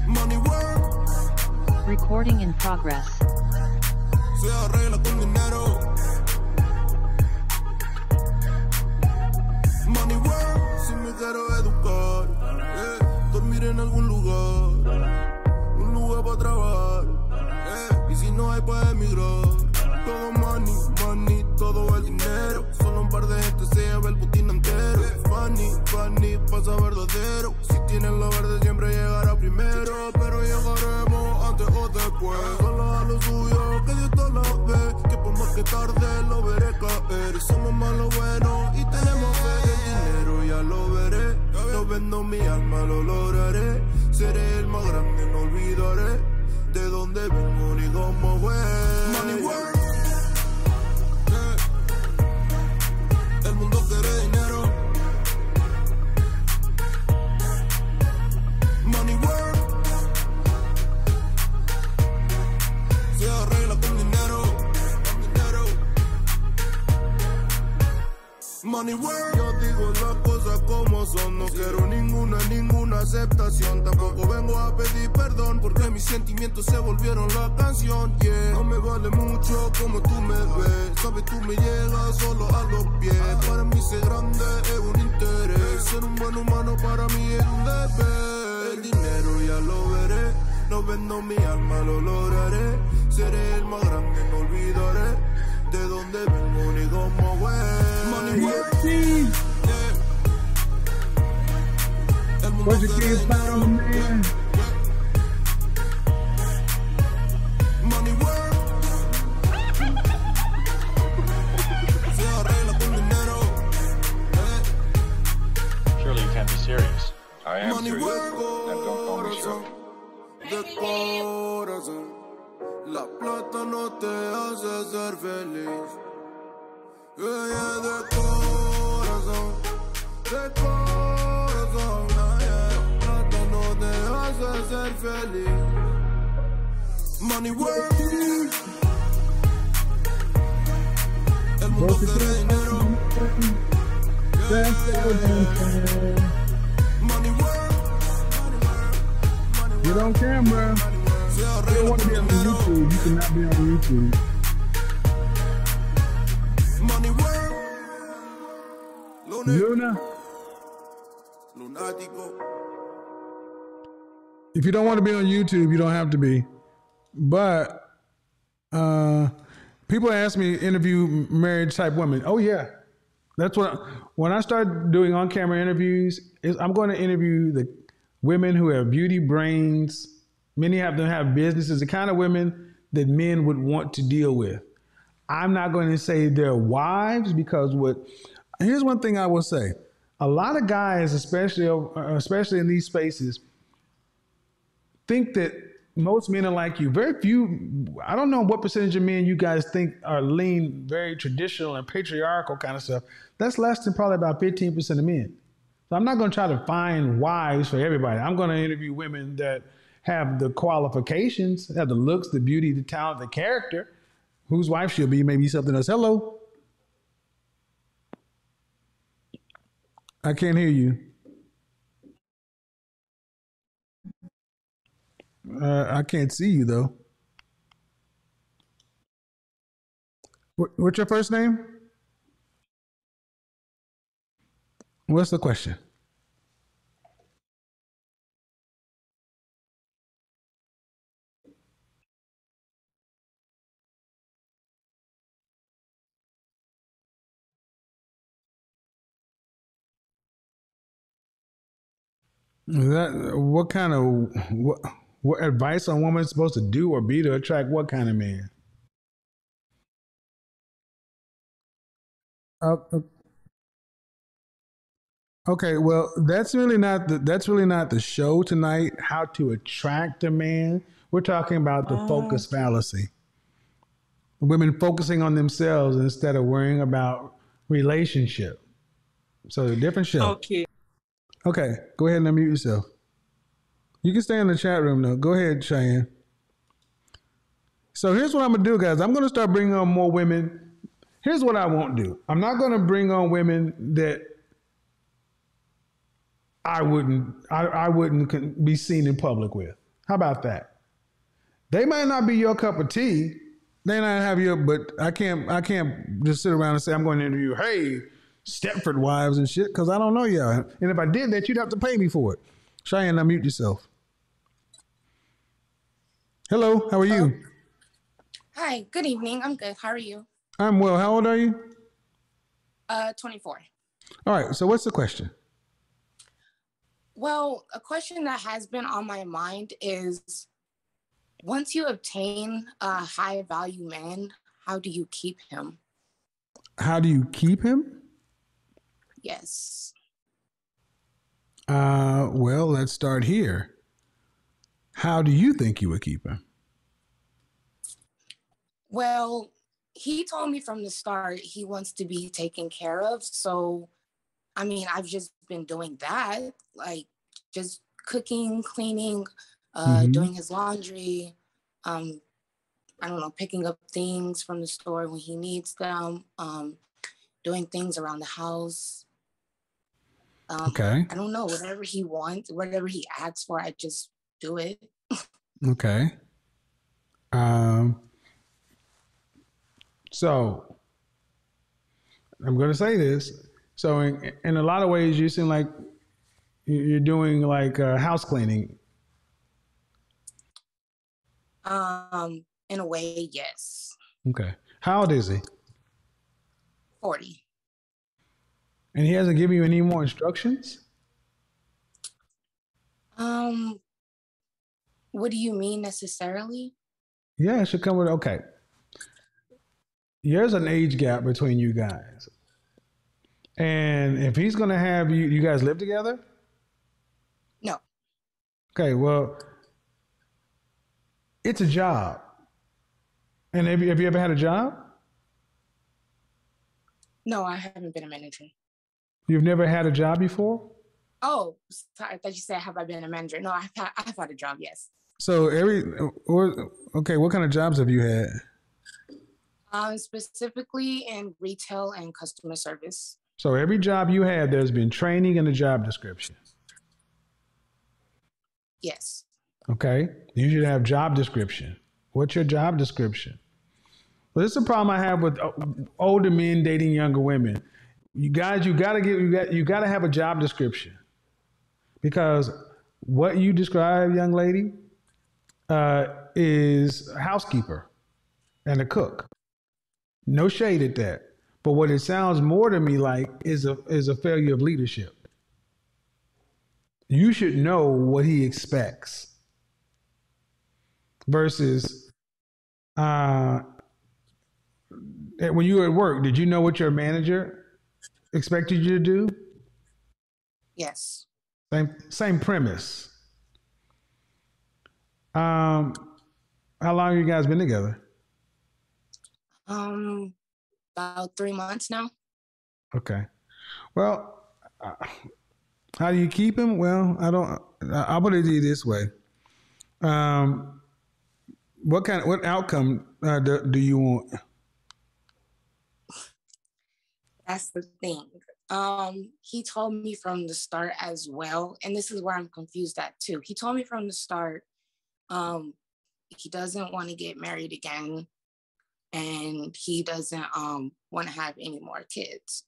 Money work. Recording in progress. Se arregla con dinero. Money work. Si me quiero educar, dormir en algún lugar, un lugar para trabajar, y si no hay para emigrar. Todo money, money, todo el dinero. Solo un par de gente se lleva el botín entero. Funny, funny, pasa verdadero. Si tienen lo verde siempre llegará primero. Pero llegaremos antes o después. Solo a lo suyo, que Dios te lo ve. Que por más que tarde lo veré caer. Somos malos buenos y tenemos fe. El dinero ya lo veré. vendo mi alma, lo lograré. Seré el más grande, no olvidaré de dónde vengo ni cómo fue. Money work. El mundo quiere dinero. Money work. Se arregla con dinero. Money work. Yo digo las cosas como son, no quiero ninguna aceptación. Tampoco vengo a pedir perdón porque mis sentimientos se volvieron la canción. Yeah. No me vale mucho como tú me ves, sabes tú me llegas solo a los pies. Para mí ser grande es un interés, ser un buen humano para mí es un deber. El dinero ya lo veré, no vendo mi alma, lo lograré. Seré el más grande, no olvidaré de donde vengo ni cómo voy. What you think about him, man? Surely you can't be serious. I am serious, and don't call me sure. La plata no te hace ser feliz. Ella de corazón, la plata no te hace ser feliz. Money work. El mundo quiere dinero. Money work. You don't care, bro. You don't want to be on YouTube, you cannot be on YouTube. Money world. Luna. If you don't want to be on YouTube, you don't have to be. But people ask me to interview marriage type women. Oh yeah. That's what when I start doing on camera interviews, I'm going to interview the women who have beauty brains. Many of them have businesses, the kind of women that men would want to deal with. I'm not going to say they're wives because here's one thing I will say. A lot of guys, especially in these spaces, think that most men are like you. Very few, I don't know what percentage of men you guys think are lean, very traditional and patriarchal kind of stuff. That's less than probably about 15% of men. So I'm not going to try to find wives for everybody. I'm going to interview women that have the qualifications, have the looks, the beauty, the talent, the character, whose wife she'll be, maybe something else. Hello. I can't hear you. I can't see you though. What's your first name? What's the question? What advice a woman is supposed to do or be to attract what kind of man? Okay, well, that's really not the show tonight. How to attract a man? We're talking about the focus fallacy. Women focusing on themselves instead of worrying about relationship. So a different show. Okay. Okay, go ahead and unmute yourself. You can stay in the chat room, though. Go ahead, Cheyenne. So here's what I'm going to do, guys. I'm going to start bringing on more women. Here's what I won't do. I'm not going to bring on women that I wouldn't be seen in public with. How about that? They might not be your cup of tea. They might have your, but I can't just sit around and say, I'm going to interview, hey, Stepford wives and shit, because I don't know y'all. And if I did that, you'd have to pay me for it. Cheyenne, unmute yourself. Hello, how are you? Hi, good evening. I'm good. How are you? I'm well. How old are you? 24. All right, so what's the question? Well, a question that has been on my mind is, once you obtain a high value man, how do you keep him? How do you keep him? Yes. Well, let's start here. How do you think you would keep him? Well, he told me from the start he wants to be taken care of. So, I mean, I've just been doing that, like just cooking, cleaning, doing his laundry, I don't know, picking up things from the store when he needs them, doing things around the house. Okay. I don't know, whatever he wants, whatever he asks for, I just do it. Okay. So I'm going to say this. So in a lot of ways, you seem like you're doing like house cleaning. In a way, yes. Okay. How old is he? 40. And he hasn't given you any more instructions? What do you mean necessarily? Yeah, it should come with, okay. There's an age gap between you guys. And if he's going to have you, you guys live together? No. Okay, well, it's a job. And have you ever had a job? No, I haven't been a manager. You've never had a job before? Oh, sorry, I thought you said, have I been a manager? No, I've had a job, yes. So okay, what kind of jobs have you had? Specifically in retail and customer service. So every job you had, there's been training in the job description? Yes. Okay, you should have job description. What's your job description? Well, this is a problem I have with older men dating younger women. You guys, you gotta have a job description, because what you describe, young lady, is a housekeeper and a cook. No shade at that, but what it sounds more to me like is a failure of leadership. You should know what he expects versus when you were at work. Did you know what your manager expected you to do? Yes. Same premise. How long have you guys been together? About 3 months now. Okay. Well, how do you keep him? Well, I put it this way. What outcome do you want? That's the thing. He told me from the start as well, and this is where I'm confused at too. He told me from the start he doesn't want to get married again, and he doesn't want to have any more kids.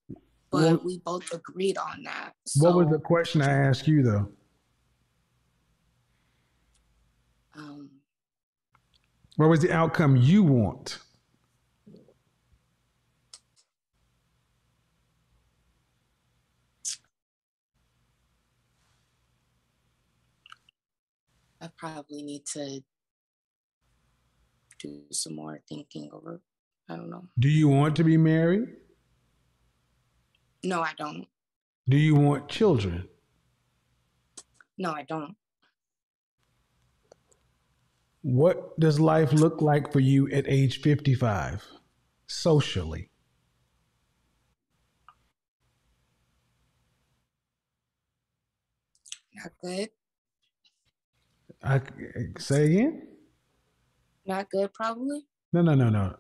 But we both agreed on that. So, what was the question I asked you though? What was the outcome you want? I probably need to do some more thinking over. I don't know. Do you want to be married? No, I don't. Do you want children? No, I don't. What does life look like for you at age 55, socially? Not good. I say again? Not good, probably. No.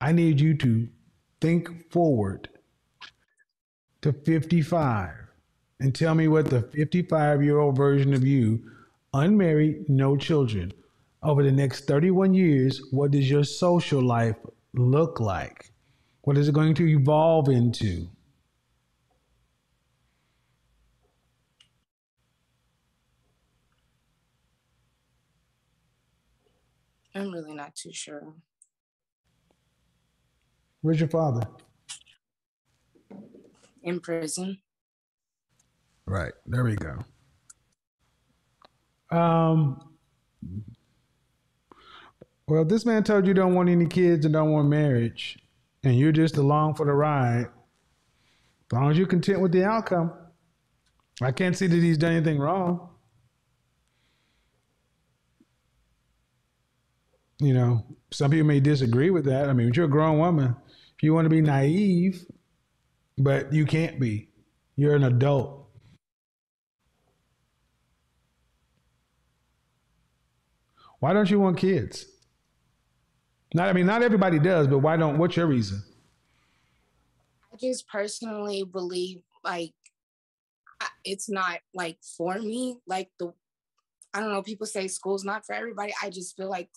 I need you to think forward to 55 and tell me what the 55-year-old version of you, unmarried, no children, over the next 31 years, what does your social life look like? What is it going to evolve into? I'm really not too sure. Where's your father? In prison. Right. There we go. Well, this man told you don't want any kids and don't want marriage, and you're just along for the ride. As long as you're content with the outcome, I can't see that he's done anything wrong. You know, some people may disagree with that. I mean, but you're a grown woman. If you want to be naive, but you can't be. You're an adult. Why don't you want kids? Not, I mean, not everybody does, but why don't, what's your reason? I just personally believe, like, it's not, like, for me. Like, I don't know, people say school's not for everybody. I just feel like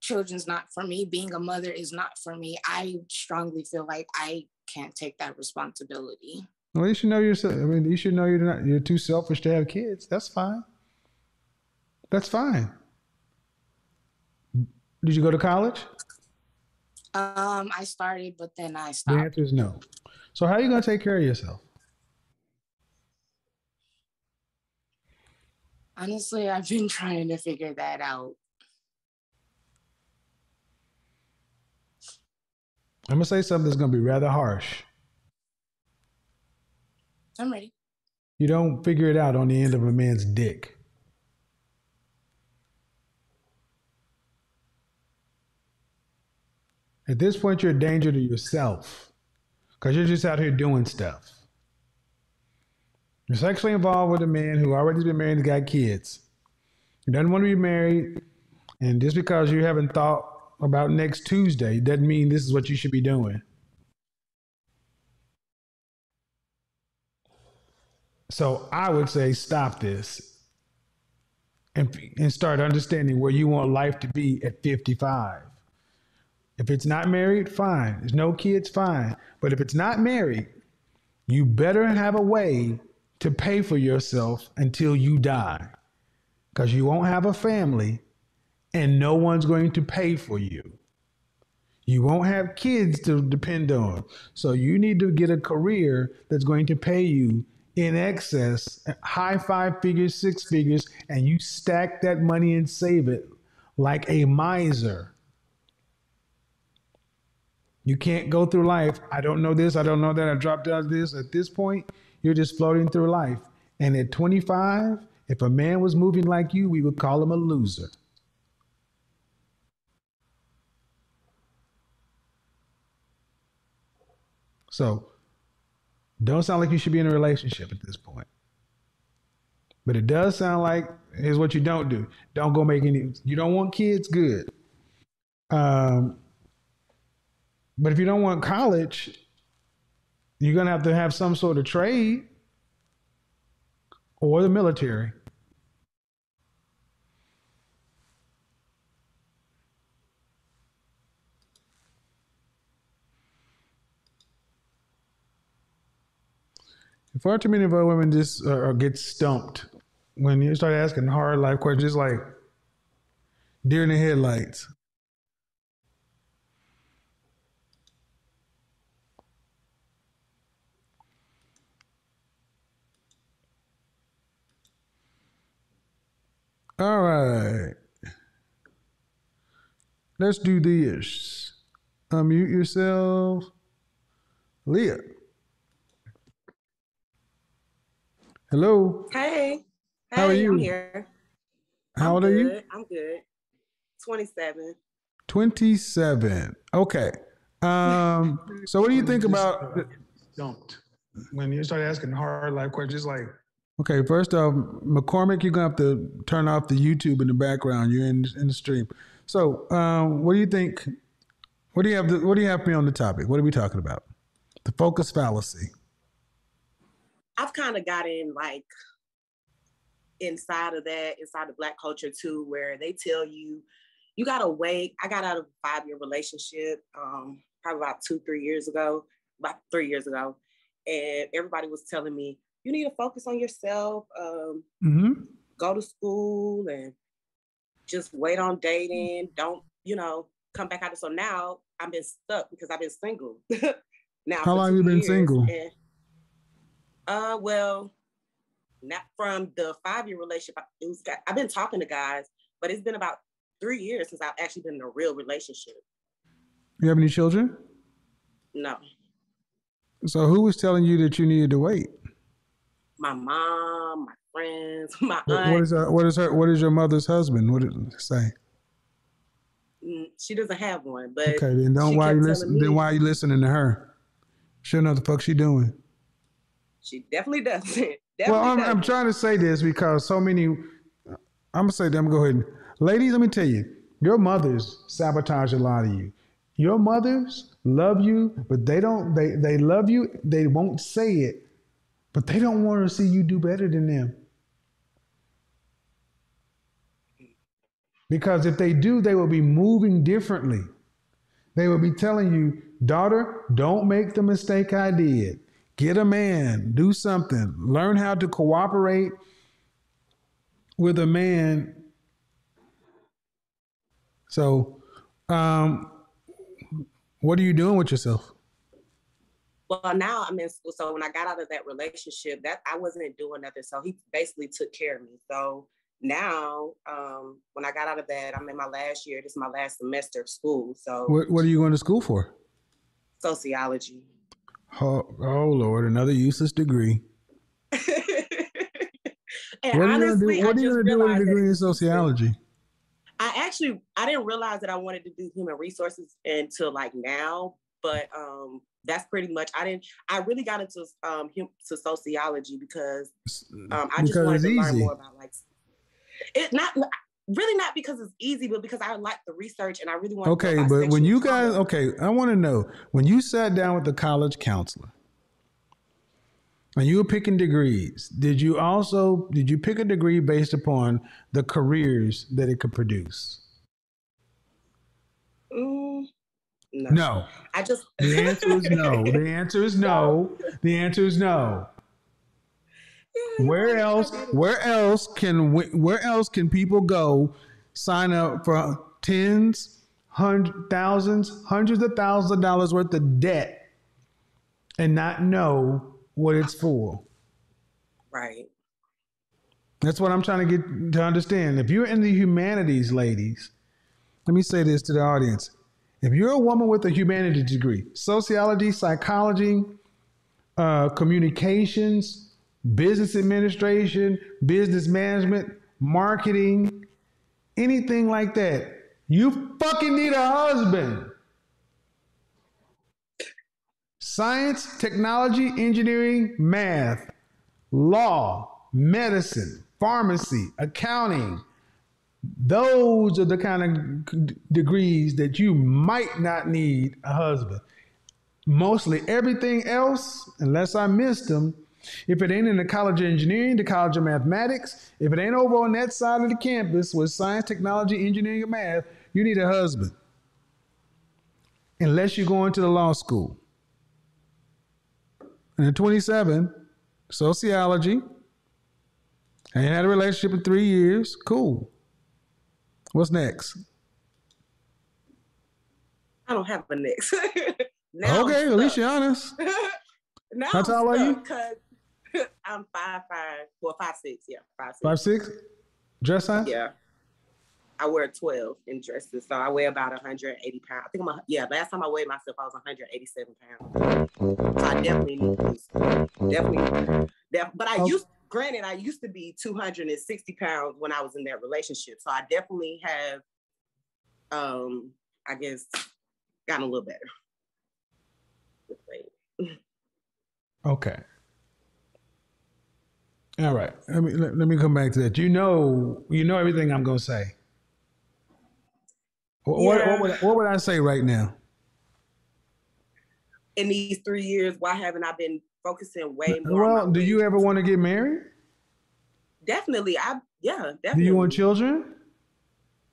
children's not for me. Being a mother is not for me. I strongly feel like I can't take that responsibility. Well, you should know yourself. I mean, you should know you're too selfish to have kids. That's fine. That's fine. Did you go to college? I started, but then I stopped. The answer is no. So how are you going to take care of yourself? Honestly, I've been trying to figure that out. I'm going to say something that's going to be rather harsh. I'm ready. You don't figure it out on the end of a man's dick. At this point, you're a danger to yourself because you're just out here doing stuff. You're sexually involved with a man who already has been married and got kids. He doesn't want to be married. And just because you haven't thought about next Tuesday doesn't mean this is what you should be doing. So I would say stop this and start understanding where you want life to be at 55. If it's not married, fine. There's no kids, fine. But if it's not married, you better have a way to pay for yourself until you die, because you won't have a family and no one's going to pay for you. You won't have kids to depend on. So you need to get a career that's going to pay you in excess, high five figures, six figures, and you stack that money and save it like a miser. You can't go through life, I don't know this, I don't know that, I dropped out of this. At this point, you're just floating through life. And at 25, if a man was moving like you, we would call him a loser. So, don't sound like you should be in a relationship at this point. But it does sound like, here's what you don't do. Don't go make any, you don't want kids, good. But if you don't want college, you're going to have some sort of trade or the military. Far too many of our women just get stumped when you start asking hard life questions, just like deer in the headlights. All right. Let's do this. Unmute yourself. Leah. Hello. Hey. How are you? I'm here. How old are you? I'm good. 27. 27. Okay. So what do you think about... Don't. When you start asking hard life questions, like... Okay, first off, McCormick, you're going to have to turn off the YouTube in the background. You're in the stream. So what do you think... what do you have for me on the topic? What are we talking about? The focus fallacy. I've kind of gotten like inside of that, inside the Black culture too, where they tell you, you gotta wait. I got out of a 5-year relationship probably about about 3 years ago. And everybody was telling me, you need to focus on yourself, go to school and just wait on dating. Don't, you know, come back out. So now I've been stuck because I've been single. Now, how long have you been single? Well, not from the 5-year relationship. I've been talking to guys, but it's been about 3 years since I've actually been in a real relationship. You have any children? No. So who was telling you that you needed to wait? my mom, my friends, my aunt. What is your mother's husband? What did it say? She doesn't have one, but okay. Then don't why are you listening to her? She'll know the fuck she doing. She definitely doesn't. I'm trying to say this because so many. Ladies, let me tell you, your mothers sabotage a lot of you. Your mothers love you, but they don't. They love you. They won't say it, but they don't want to see you do better than them. Because if they do, they will be moving differently. They will be telling you, daughter, don't make the mistake I did. Get a man, do something, learn how to cooperate with a man. So, what are you doing with yourself? Well, now I'm in school. So when I got out of that relationship, that I wasn't doing nothing. So he basically took care of me. So now, when I got out of that, I'm in my last year. This is my last semester of school. So what are you going to school for? Sociology. Oh Lord, another useless degree. And honestly, what are you going to do with a degree in sociology? I didn't realize that I wanted to do human resources until like now, but that's pretty much, I really got into to sociology because I just wanted to learn more about like, it's not really not because it's easy, but because I like the research and I really want to know about sexual trauma. I want to know, when you sat down with the college counselor and you were picking degrees, did you pick a degree based upon the careers that it could produce? No. The answer is no. The answer is no. The answer is no. Where else can people go sign up for tens, hundreds of thousands of dollars worth of debt and not know what it's for? Right. That's what I'm trying to get to understand. If you're in the humanities, ladies, let me say this to the audience. If you're a woman with a humanities degree, sociology, psychology, communications, business administration, business management, marketing, anything like that, you fucking need a husband. Science, technology, engineering, math, law, medicine, pharmacy, accounting. Those are the kind of degrees that you might not need a husband. Mostly everything else, unless I missed them, if it ain't in the College of Engineering, the College of Mathematics, if it ain't over on that side of the campus with science, technology, engineering, and math, you need a husband. Unless you're going to the law school. And at 27, sociology, ain't had a relationship in 3 years, cool. What's next? I don't have a next. Okay, at least you're honest. Now how tall are you? I'm 5'6". Yeah, 5'6". 5'6". Dress size? Yeah, I wear 12 in dresses, so I weigh about 180 pounds. I think last time I weighed myself, I was 187 pounds. So I definitely need this. But I used to be 260 pounds when I was in that relationship. So I definitely have, I guess, gotten a little better with weight. Okay. All right. Let me come back to that. You know everything I'm going to say. What would I say right now? In these 3 years, why haven't I been focusing way more? Well, do you ever want to get married? Definitely. Definitely. Do you want children?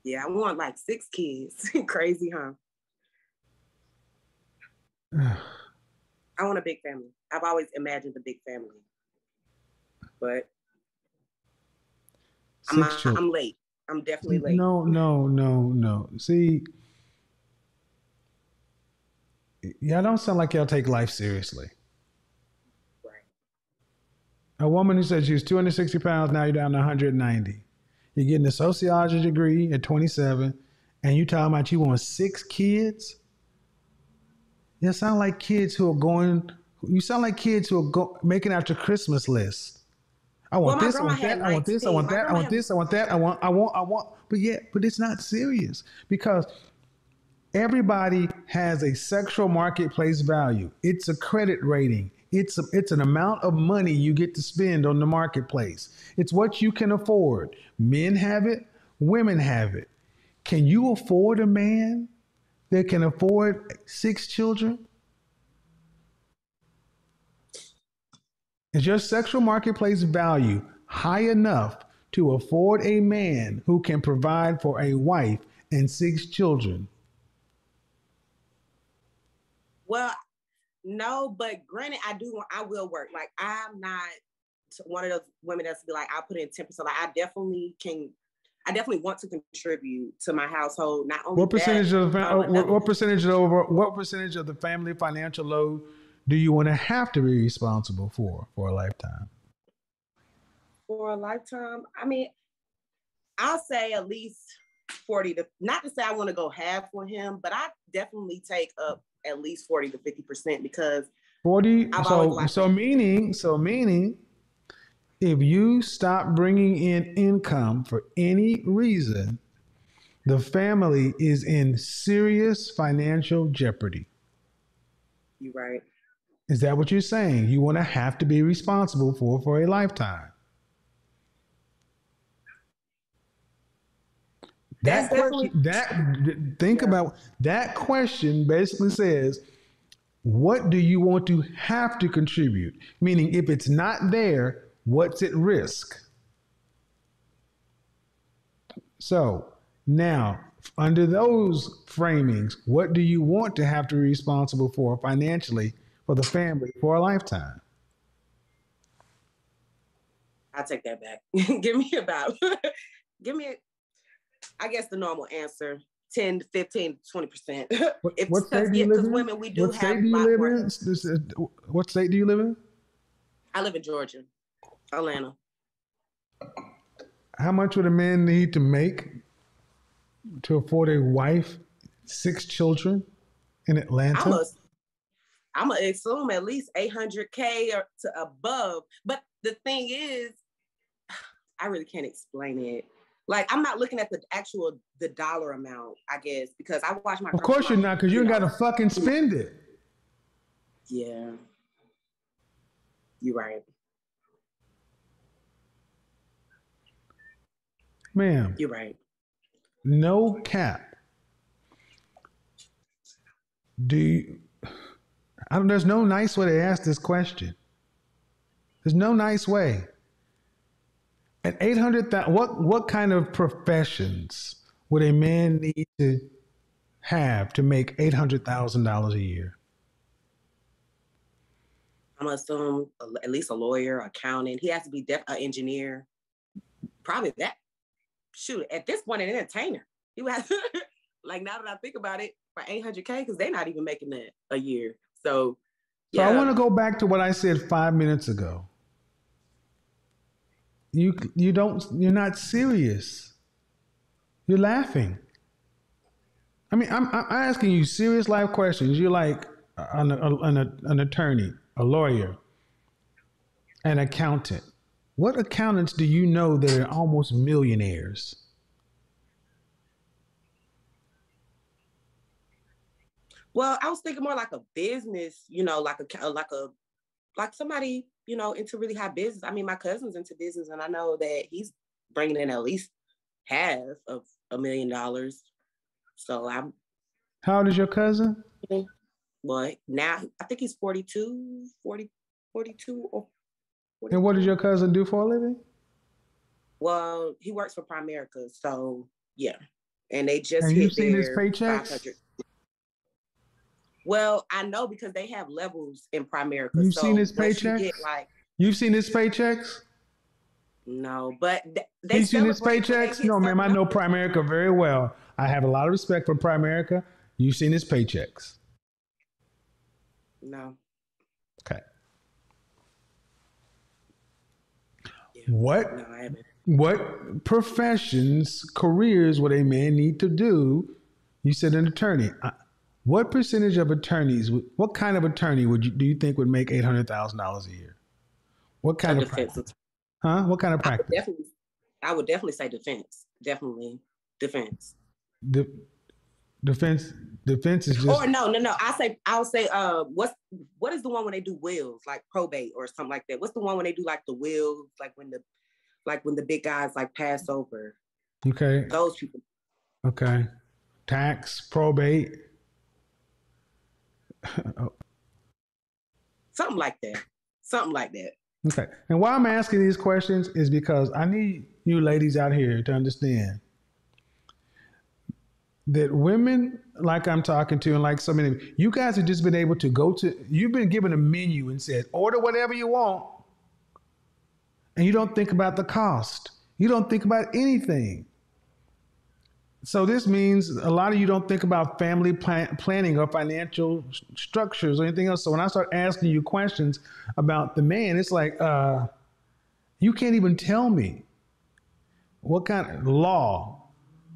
Yeah, I want like 6 kids. Crazy, huh? I want a big family. I've always imagined a big family, but I'm late. I'm definitely late. No. See, y'all don't sound like y'all take life seriously. Right. A woman who said she was 260 pounds, now you're down to 190. You're getting a sociology degree at 27, and you talking about you want 6 kids? You sound like kids who are making out your Christmas list. I want this, I want that, I want this, I want that, I want this, I want that, I want. But yet, but it's not serious because everybody has a sexual marketplace value. It's a credit rating. It's an amount of money you get to spend on the marketplace. It's what you can afford. Men have it, women have it. Can you afford a man that can afford 6 children? Is your sexual marketplace value high enough to afford a man who can provide for a wife and 6 children? Well, no, but granted, I will work. Like, I'm not one of those women that's be like, I put in 10%. Like, I definitely want to contribute to my household. Not only what percentage of the family financial load do you want to have to be responsible for a lifetime? For a lifetime? I mean, I'll say at least 40 to, not to say I want to go half for him, but I definitely take up at least 40 to 50% because 40. So meaning if you stop bringing in income for any reason, the family is in serious financial jeopardy. You're right. Is that what you're saying? You want to have to be responsible for a lifetime. That question basically says, what do you want to have to contribute? Meaning if it's not there, what's at risk? So now under those framings, what do you want to have to be responsible for financially for the family for a lifetime? I take that back. I guess the normal answer, 10, 15, 20%. What state do you live in? Because women, we do have a lot more. What state do you live in? I live in Georgia, Atlanta. How much would a man need to make to afford a wife, 6 children in Atlanta? I'm going to assume at least $800K or to above. But the thing is, I really can't explain it. Like, I'm not looking at the dollar amount, I guess, because I watch my... Of course you're not, because you ain't got to fucking spend it. Yeah. You're right. Ma'am. You're right. No cap. There's no nice way to ask this question. There's no nice way. At 800,000, what kind of professions would a man need to have to make $800,000 a year? I'm gonna assume at least a lawyer, accountant. He has to be an engineer. Probably that. Shoot, at this point, an entertainer. You have like now that I think about it, for $800K, because they're not even making that a year. So, yeah. So I want to go back to what I said 5 minutes ago. You're not serious. You're laughing. I mean, I'm asking you serious life questions. You're like an attorney, a lawyer, an accountant. What accountants do you know that are almost millionaires? Well, I was thinking more like a business, like somebody, into really high business. I mean, my cousin's into business, and I know that he's bringing in at least half of $1 million. So I'm... How old is your cousin? Well, now I think he's 42 or 42. And what does your cousin do for a living? Well, he works for Primerica, so yeah. And they just... And you've seen his paychecks? Well, I know because they have levels in Primerica. You've seen his paychecks? You've seen his paychecks? No, but they... You've seen his paychecks? No, ma'am, I know Primerica very well. I have a lot of respect for Primerica. You've seen his paychecks? No. Okay. Yeah. What? No, I haven't. What professions, careers would a man need to do? You said an attorney. What percentage of attorneys, what kind of attorney do you think would make $800,000 a year? What kind of... Huh? What kind of practice? I would definitely say defense. Definitely defense. Defense is just. Or no. I'll say. What is the one when they do wills, like probate or something like that? What's the one when they do like the wills, like when the big guys like pass over? Okay. Those people. Okay. Tax, probate. Something like that. Okay. And why I'm asking these questions is because I need you ladies out here to understand that women like I'm talking to and like so many of you guys have just been able to go to, you've been given a menu and said, order whatever you want. And you don't think about the cost. You don't think about anything. So this means a lot of you don't think about family planning or financial structures or anything else. So when I start asking you questions about the man, it's like, you can't even tell me what kind of law.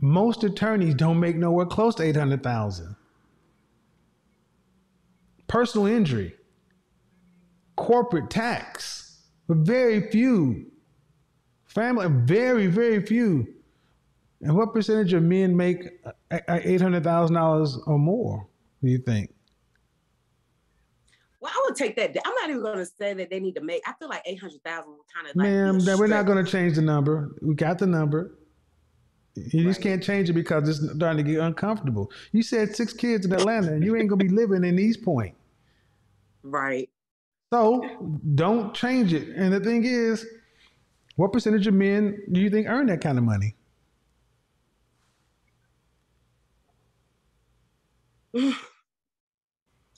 Most attorneys don't make nowhere close to $800,000. Personal injury, corporate tax, but very few. Family, very, very few. And what percentage of men make $800,000 or more, do you think? Well, I would take that. I'm not even going to say that they need to make, I feel like 800,000 kind of like. Ma'am, we're not going to change the number. We got the number. You just can't change it because it's starting to get uncomfortable. You said 6 kids in Atlanta and you ain't going to be living in East Point. Right. So don't change it. And the thing is, what percentage of men do you think earn that kind of money?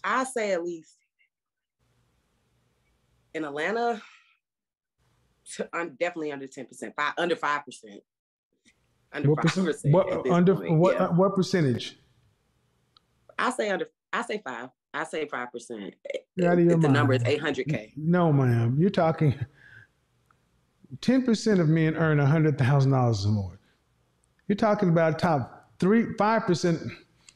I say at least in Atlanta, definitely under 10%, under 5%. What percentage? I say 5%. The number is 800K. No, ma'am, you're talking 10% of men earn $100,000 or more. You're talking about 5%.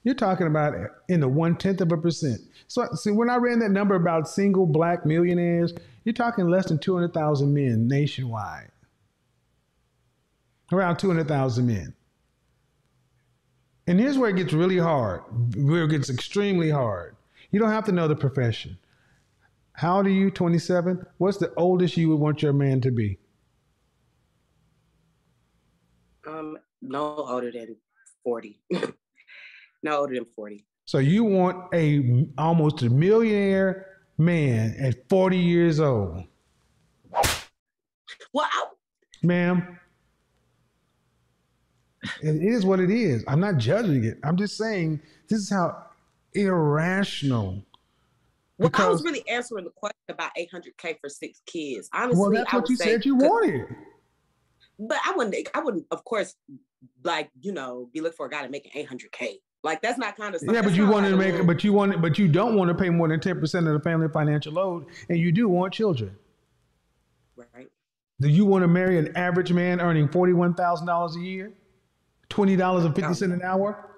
You're talking about in the 0.1%. So see, when I ran that number about single black millionaires, you're talking less than 200,000 men nationwide. Around 200,000 men. And here's where it gets really hard, where it gets extremely hard. You don't have to know the profession. How old are you, 27? What's the oldest you would want your man to be? No older than 40. No older than 40. So you want almost a millionaire man at 40 years old? Well, ma'am, it is what it is. I'm not judging it. I'm just saying this is how irrational. Well, I was really answering the question about 800K for 6 kids. Honestly, well, that's what you said you wanted. But I wouldn't, of course, like, you know, be looking for a guy to make an 800K. Like that's not kind of stuff. Yeah, but you want to make, but you don't want to pay more than 10% of the family financial load, and you do want children. Right. Do you want to marry an average man earning $41,000 a year, $20.50 an hour?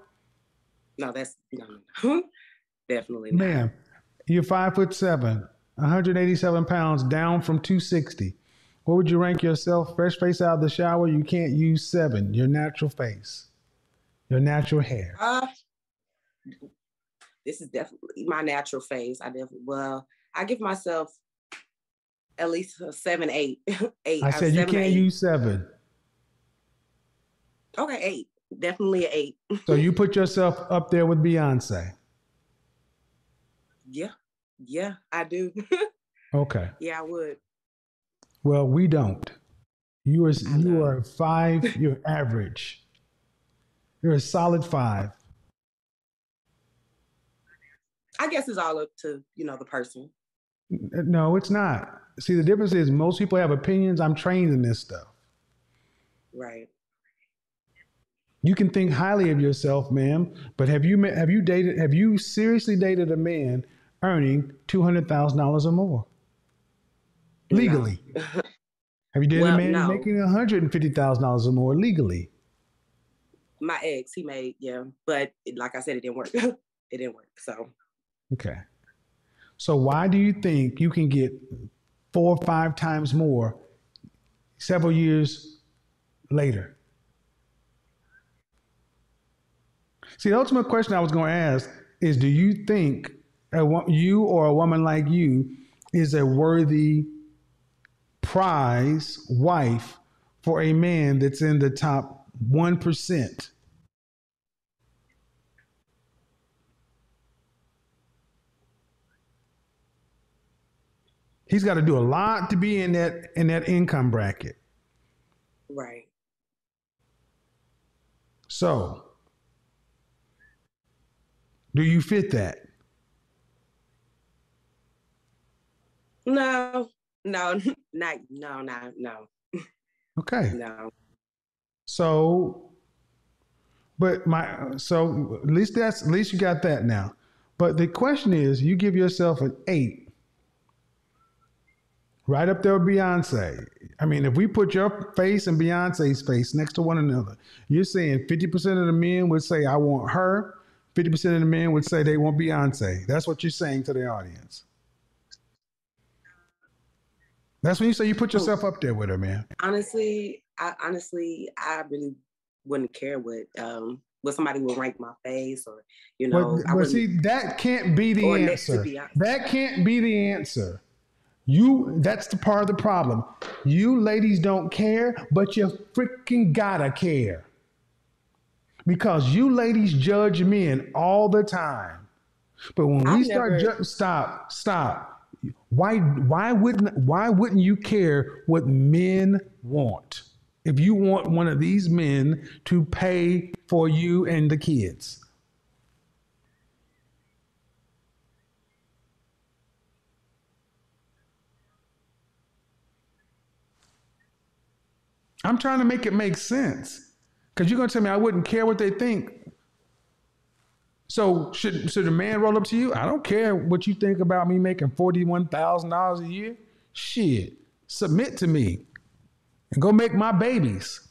No, that's no. Definitely not. Ma'am, you're 5'7", 187 pounds, down from 260. What would you rank yourself? Fresh face out of the shower, you can't use 7. Your natural face. Your natural hair. This is definitely my natural face. I give myself at least a 7, 8. 8. I said you can't use 7. Okay, 8. Definitely an 8. So you put yourself up there with Beyonce. Yeah, I do. Okay. Yeah, I would. Well, we don't. You are 5. You're average. You're a solid 5. I guess it's all up to, the person. No, it's not. See, the difference is most people have opinions. I'm trained in this stuff. Right. You can think highly of yourself, ma'am, but have you seriously dated a man earning $200,000 or more? Legally. No. Have you dated a man making $150,000 or more legally? My ex, he made, but like I said, it didn't work. So. Okay. So why do you think you can get 4 or 5 times more several years later. See, the ultimate question I was going to ask is, do you think you or a woman like you is a worthy prize wife for a man that's in the top 1%? He's got to do a lot to be in that income bracket. Right. So, do you fit that? No. Okay. No. So, at least you got that now. But the question is, you give yourself an 8. Right up there with Beyonce. I mean, if we put your face and Beyonce's face next to one another, you're saying 50% of the men would say, I want her. 50% of the men would say they want Beyonce. That's what you're saying to the audience. That's when you say you put yourself up there with her, man. Honestly, I really wouldn't care what somebody would rank my face or, you know. But see, that can't be the answer. That can't be the answer. That's the part of the problem. You ladies don't care, but you freaking gotta care. Because you ladies judge men all the time. But when stop. Why wouldn't you care what men want? If you want one of these men to pay for you and the kids. I'm trying to make it make sense, because you're going to tell me I wouldn't care what they think. So should a man roll up to you? I don't care what you think about me making $41,000 a year. Shit, submit to me and go make my babies.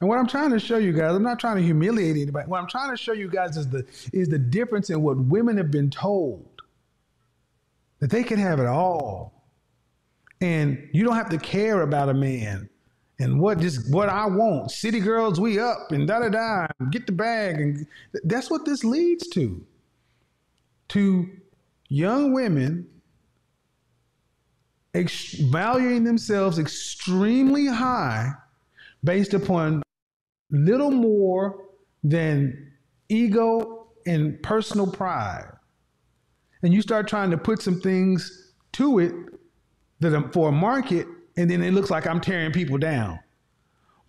And what I'm trying to show you guys, I'm not trying to humiliate anybody. What I'm trying to show you guys is the difference in what women have been told. That they can have it all. And you don't have to care about a man and what I want. City girls, we up and da-da-da, get the bag. And that's what this leads to. To young women valuing themselves extremely high based upon little more than ego and personal pride. And you start trying to put some things to it that are for a market, and then it looks like I'm tearing people down.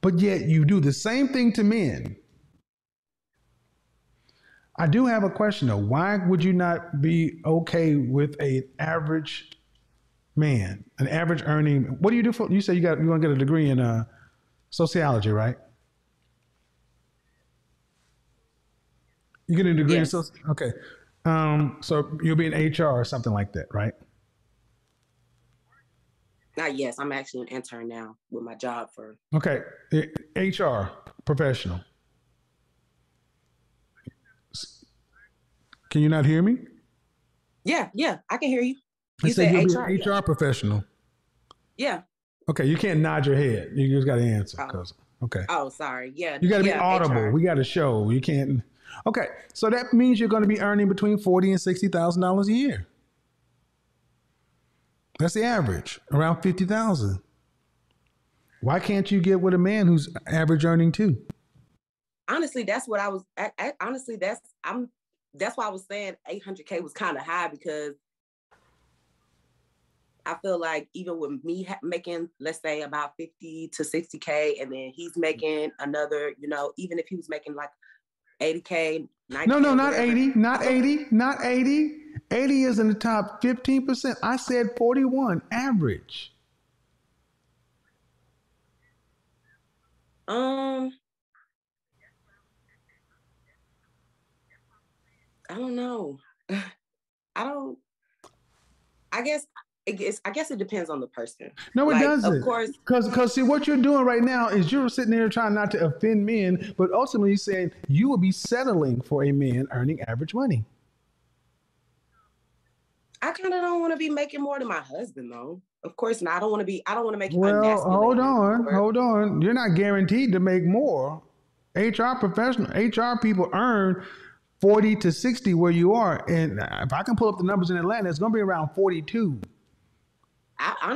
But yet you do the same thing to men. I do have a question though. Why would you not be okay with an average man, an average earning? What do you do for? You say you want to get a degree in sociology, right? You get a degree in sociology. Okay. So you'll be in HR or something like that, right? Yes, I'm actually an intern now with my job for... Okay, HR professional. Can you not hear me? Yeah, I can hear you. You said you'll be an HR professional. Yeah. Okay, you can't nod your head. You just got to answer. Okay. Oh, sorry. Yeah. You got to be audible. HR. We got to show. You can't... Okay, so that means you're going to be earning between $40,000 and $60,000 a year. That's the average, around $50,000. Why can't you get with a man who's average earning too? Honestly, that's what I was. That's why I was saying $800K was kind of high, because I feel like even with me making, let's say, about $50,000 to $60,000, and then he's making another, you know, even if he was making like $80K, $90K. No, not whatever. 80, not 80, not 80. 80 is in the top 15%. I said 41 average. I don't know. I guess it depends on the person. No, it doesn't. Of course. Because see, what you're doing right now is you're sitting there trying not to offend men, but ultimately you're saying you will be settling for a man earning average money. I kind of don't want to be making more than my husband, though. Of course not. I don't want to be, I don't want to make it unnecessary. Well, hold on. You're not guaranteed to make more. HR people earn 40 to 60 where you are. And if I can pull up the numbers in Atlanta, it's going to be around 42. And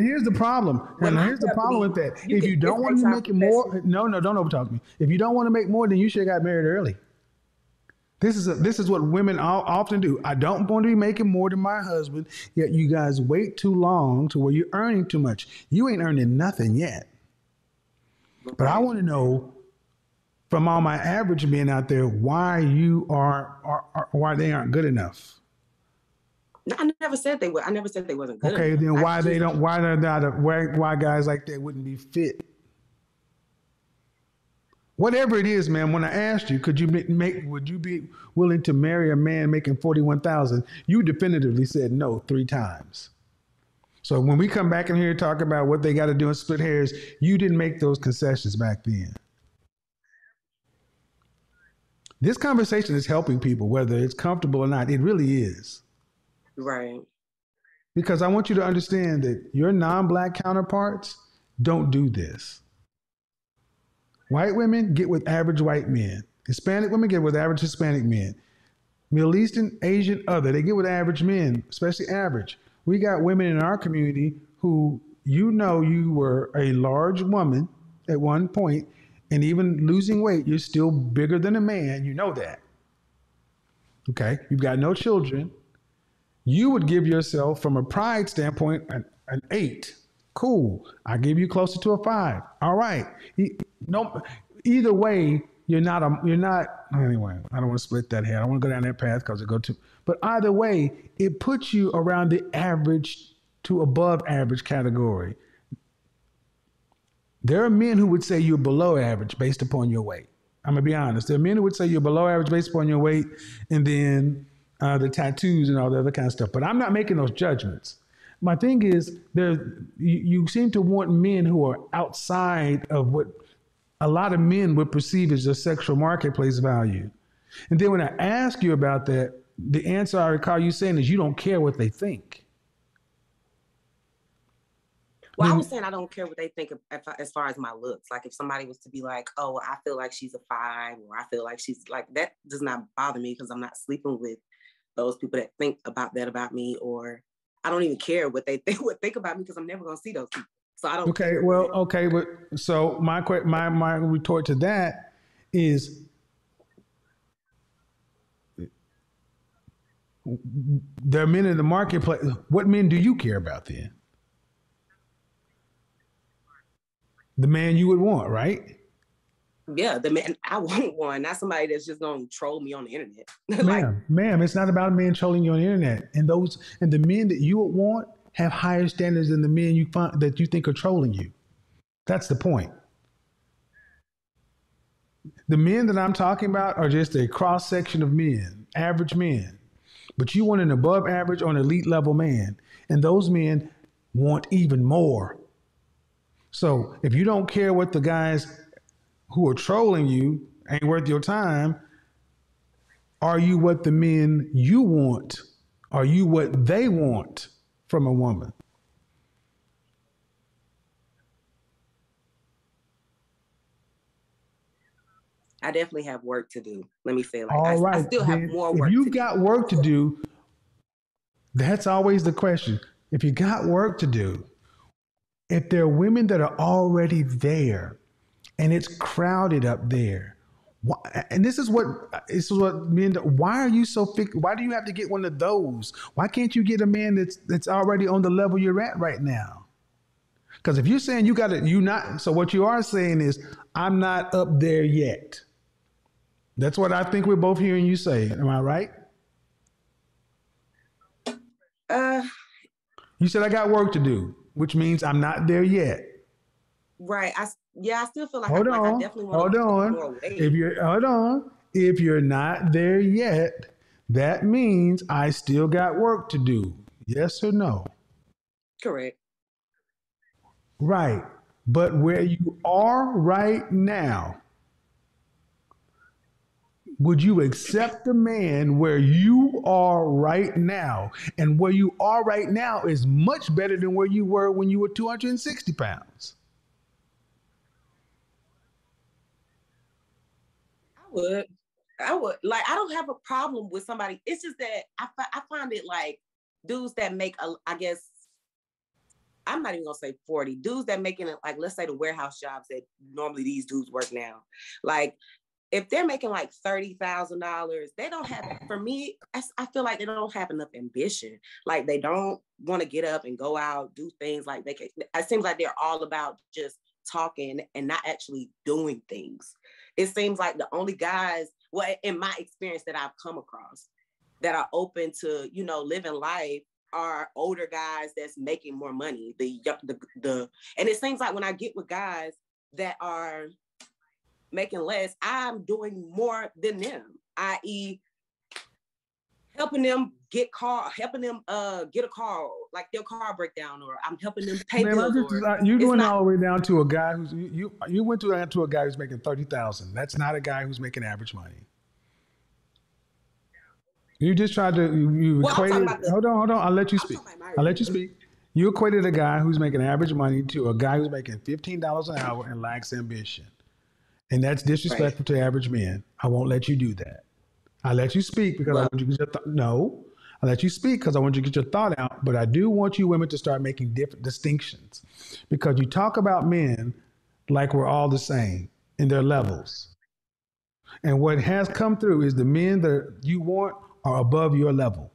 here's the problem. And here's the problem with that. If you don't want to make it more, no, don't overtalk me. If you don't want to make more, then you should have got married early. This is what women often do. I don't want to be making more than my husband, yet you guys wait too long to where you're earning too much. You ain't earning nothing yet. But I want to know from all my average men out there why you are why they aren't good enough. I never said they were. I never said they wasn't good. Okay, then why they don't? Why they're not? Why guys like that wouldn't be fit? Whatever it is, man. When I asked you, would you be willing to marry a man making $41,000? You definitively said no 3 times. So when we come back in here and talk about what they got to do and split hairs, you didn't make those concessions back then. This conversation is helping people, whether it's comfortable or not. It really is. Right. Because I want you to understand that your non-black counterparts don't do this. White women get with average white men. Hispanic women get with average Hispanic men. Middle Eastern, Asian, other. They get with average men, especially average. We got women in our community who, you were a large woman at one point, and even losing weight, you're still bigger than a man. You know that. Okay. You've got no children. You would give yourself, from a pride standpoint, an 8. Cool. I give you closer to a 5. All right. No, either way, anyway, I don't want to split that hair. I don't want to go down that path because it go too. But either way, it puts you around the average to above average category. There are men who would say you're below average based upon your weight. I'm going to be honest. There are men who would say you're below average based upon your weight, and then the tattoos and all the other kind of stuff. But I'm not making those judgments. My thing is, you seem to want men who are outside of what a lot of men would perceive as their sexual marketplace value. And then when I ask you about that, the answer I recall you saying is you don't care what they think. Well, I was saying I don't care what they think as far as my looks. Like if somebody was to be like, oh, I feel like she's a 5, or I feel like she's like, that does not bother me because I'm not sleeping with those people that think about that about me, or I don't even care what they think about me because I'm never going to see those people. So I don't care. Well, okay. But so my retort to that is there are men in the marketplace. What men do you care about then? The man you would want, right? Yeah, the man I want one, not somebody that's just gonna troll me on the internet. Ma'am, it's not about a man trolling you on the internet. And the men that you would want have higher standards than the men you find that you think are trolling you. That's the point. The men that I'm talking about are just a cross section of men, average men. But you want an above average or an elite level man, and those men want even more. So if you don't care what the guys who are trolling you ain't worth your time, are you what the men you want? Are you what they want from a woman? I definitely have work to do. Let me say it like that. All right, I still have more work to do. If you've got work to do, that's always the question. If you got work to do, if there are women that are already there, and it's crowded up there. And this is what men. Why are you so thick? Why do you have to get one of those? Why can't you get a man that's already on the level you're at right now? Because if you're saying so what you are saying is I'm not up there yet. That's what I think we're both hearing you say. Am I right? You said I got work to do, which means I'm not there yet. Right. I still feel like I definitely want to hold on. If you're not there yet, that means I still got work to do. Yes or no? Correct. Right. But where you are right now, would you accept the man where you are right now? And where you are right now is much better than where you were when you were 260 pounds. I would. Like, I don't have a problem with somebody. It's just that I find it like dudes that make, I guess, I'm not even gonna say 40, dudes that making it, like, let's say the warehouse jobs that normally these dudes work now. Like, if they're making like $30,000, they don't have, for me, I feel like they don't have enough ambition. Like, they don't want to get up and go out, do things. Like, they can, it seems like they're all about just talking and not actually doing things. It seems like the only guys, well, in my experience that I've come across, that are open to, you know, living life are older guys that's making more money. And it seems like when I get with guys that are making less, I'm doing more than them, i.e. helping them get car, helping them get a car, like their car breakdown, or I'm helping them pay bills. You're going all the way down to a guy who's you went to a guy who's making $30,000. That's not a guy who's making average money. You just tried to equated. Hold on. I'll let you speak. You equated a guy who's making average money to a guy who's making $15 an hour and lacks ambition, and that's disrespectful to average men. I won't let you do that. I let you speak because I want you to get your no. I let you speak because I want you to get your thought out. But I do want you women to start making different distinctions, because you talk about men like we're all the same in their levels, and what has come through is the men that you want are above your level.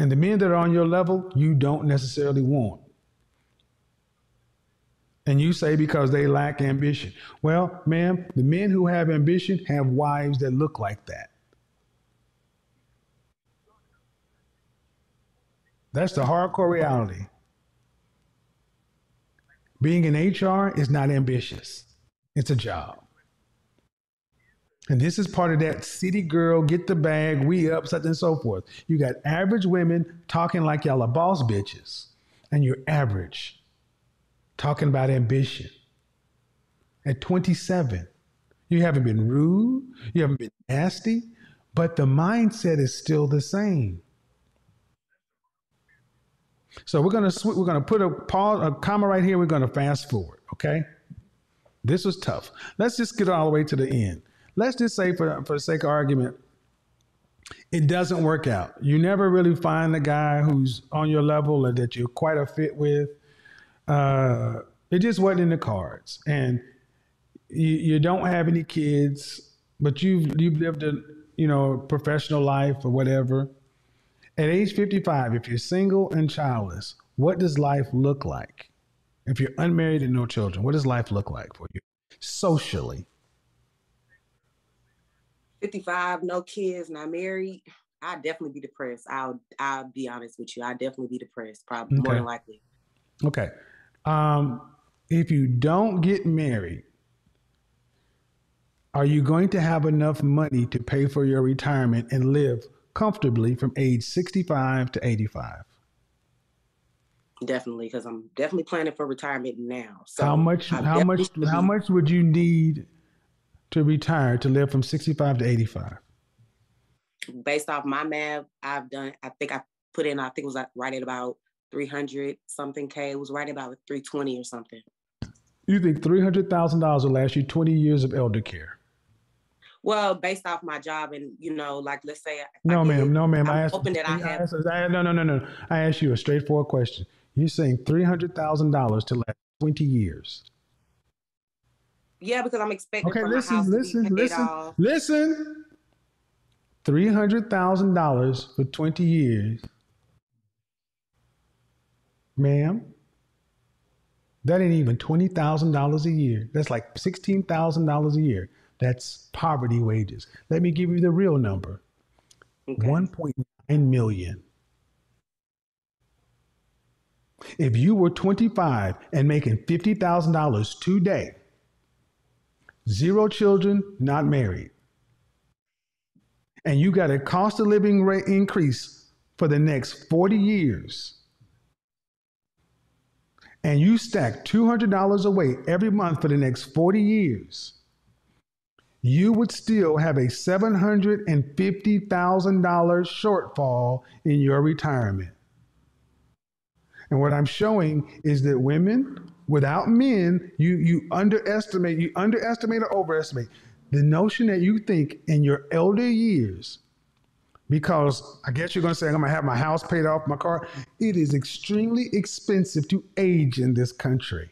And the men that are on your level, you don't necessarily want. And you say because they lack ambition. Well, ma'am, the men who have ambition have wives that look like that. That's the hardcore reality. Being in HR is not ambitious. It's a job. And this is part of that city girl, get the bag, we up, such and so forth. You got average women talking like y'all are boss bitches, and you're average, talking about ambition. At 27, you haven't been rude, you haven't been nasty, but the mindset is still the same. So we're gonna put a pause, a comma right here. We're gonna fast forward. Okay, this was tough. Let's just get all the way to the end. Let's just say, for the sake of argument, it doesn't work out. You never really find a guy who's on your level or that you're quite a fit with. It just wasn't in the cards. And you don't have any kids, but you've lived a professional life or whatever. At age 55, if you're single and childless, what does life look like? If you're unmarried and no children, what does life look like for you socially? 55, no kids, not married, I'd definitely be depressed. I'll be honest with you. I'd definitely be depressed, probably more than likely. Okay. If you don't get married, are you going to have enough money to pay for your retirement and live comfortably from age 65 to 85? Definitely, because I'm definitely planning for retirement now. So how much would you need to retire to live from 65 to 85? Based off my math, I've done, I think I put in, I think it was right at about 300 something K. It was right about 320 or something. You think $300,000 will last you 20 years of elder care? Well, based off my job and, like, let's say. No, ma'am. I asked you a straightforward question. You're saying $300,000 to last 20 years. Yeah, because I'm expecting. Okay, listen. $300,000 for 20 years, ma'am. That ain't even $20,000 a year. That's like $16,000 a year. That's poverty wages. Let me give you the real number. Okay. 1.9 million. If you were 25 and making $50,000 today. Zero children, not married. And you got a cost of living rate increase for the next 40 years. And you stack $200 away every month for the next 40 years. you would still have a $750,000 shortfall in your retirement. And what I'm showing is that women without men, you underestimate or overestimate the notion that you think in your elder years, because I guess you're going to say, I'm going to have my house paid off, my car. It is extremely expensive to age in this country.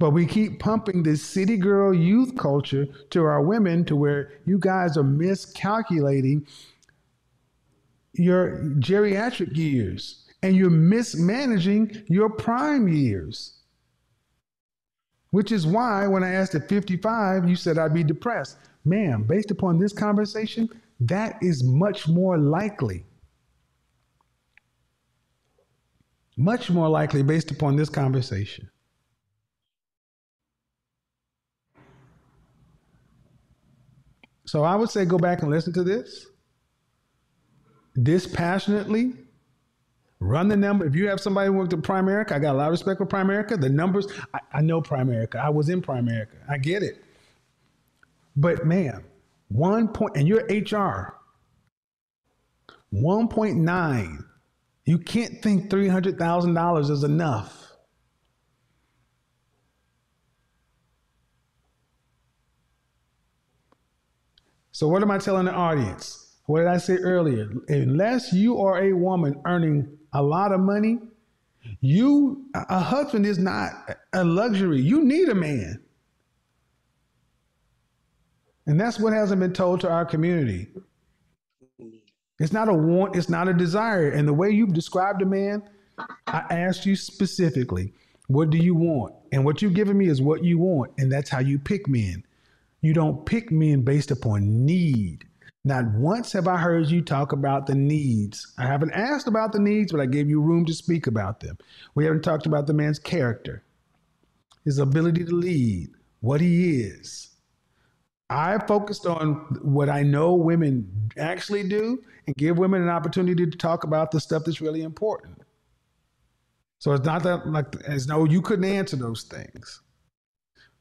But we keep pumping this city girl youth culture to our women to where you guys are miscalculating your geriatric years and you're mismanaging your prime years. Which is why when I asked at 55, you said I'd be depressed. Ma'am, based upon this conversation, that is much more likely. Much more likely based upon this conversation. So I would say go back and listen to this. Dispassionately, run the number. If you have somebody who worked at Primerica, I got a lot of respect for Primerica. The numbers, I know Primerica. I was in Primerica. I get it. But ma'am, and you're HR, 1.9. You can't think $300,000 is enough. So what am I telling the audience? What did I say earlier? Unless you are a woman earning a lot of money, a husband is not a luxury. You need a man. And that's what hasn't been told to our community. It's not a want, it's not a desire. And the way you've described a man, I asked you specifically, what do you want? And what you've given me is what you want. And that's how you pick men. You don't pick men based upon need. Not once have I heard you talk about the needs. I haven't asked about the needs, but I gave you room to speak about them. We haven't talked about the man's character, his ability to lead, what he is. I focused on what I know women actually do and give women an opportunity to talk about the stuff that's really important. So it's not that you couldn't answer those things.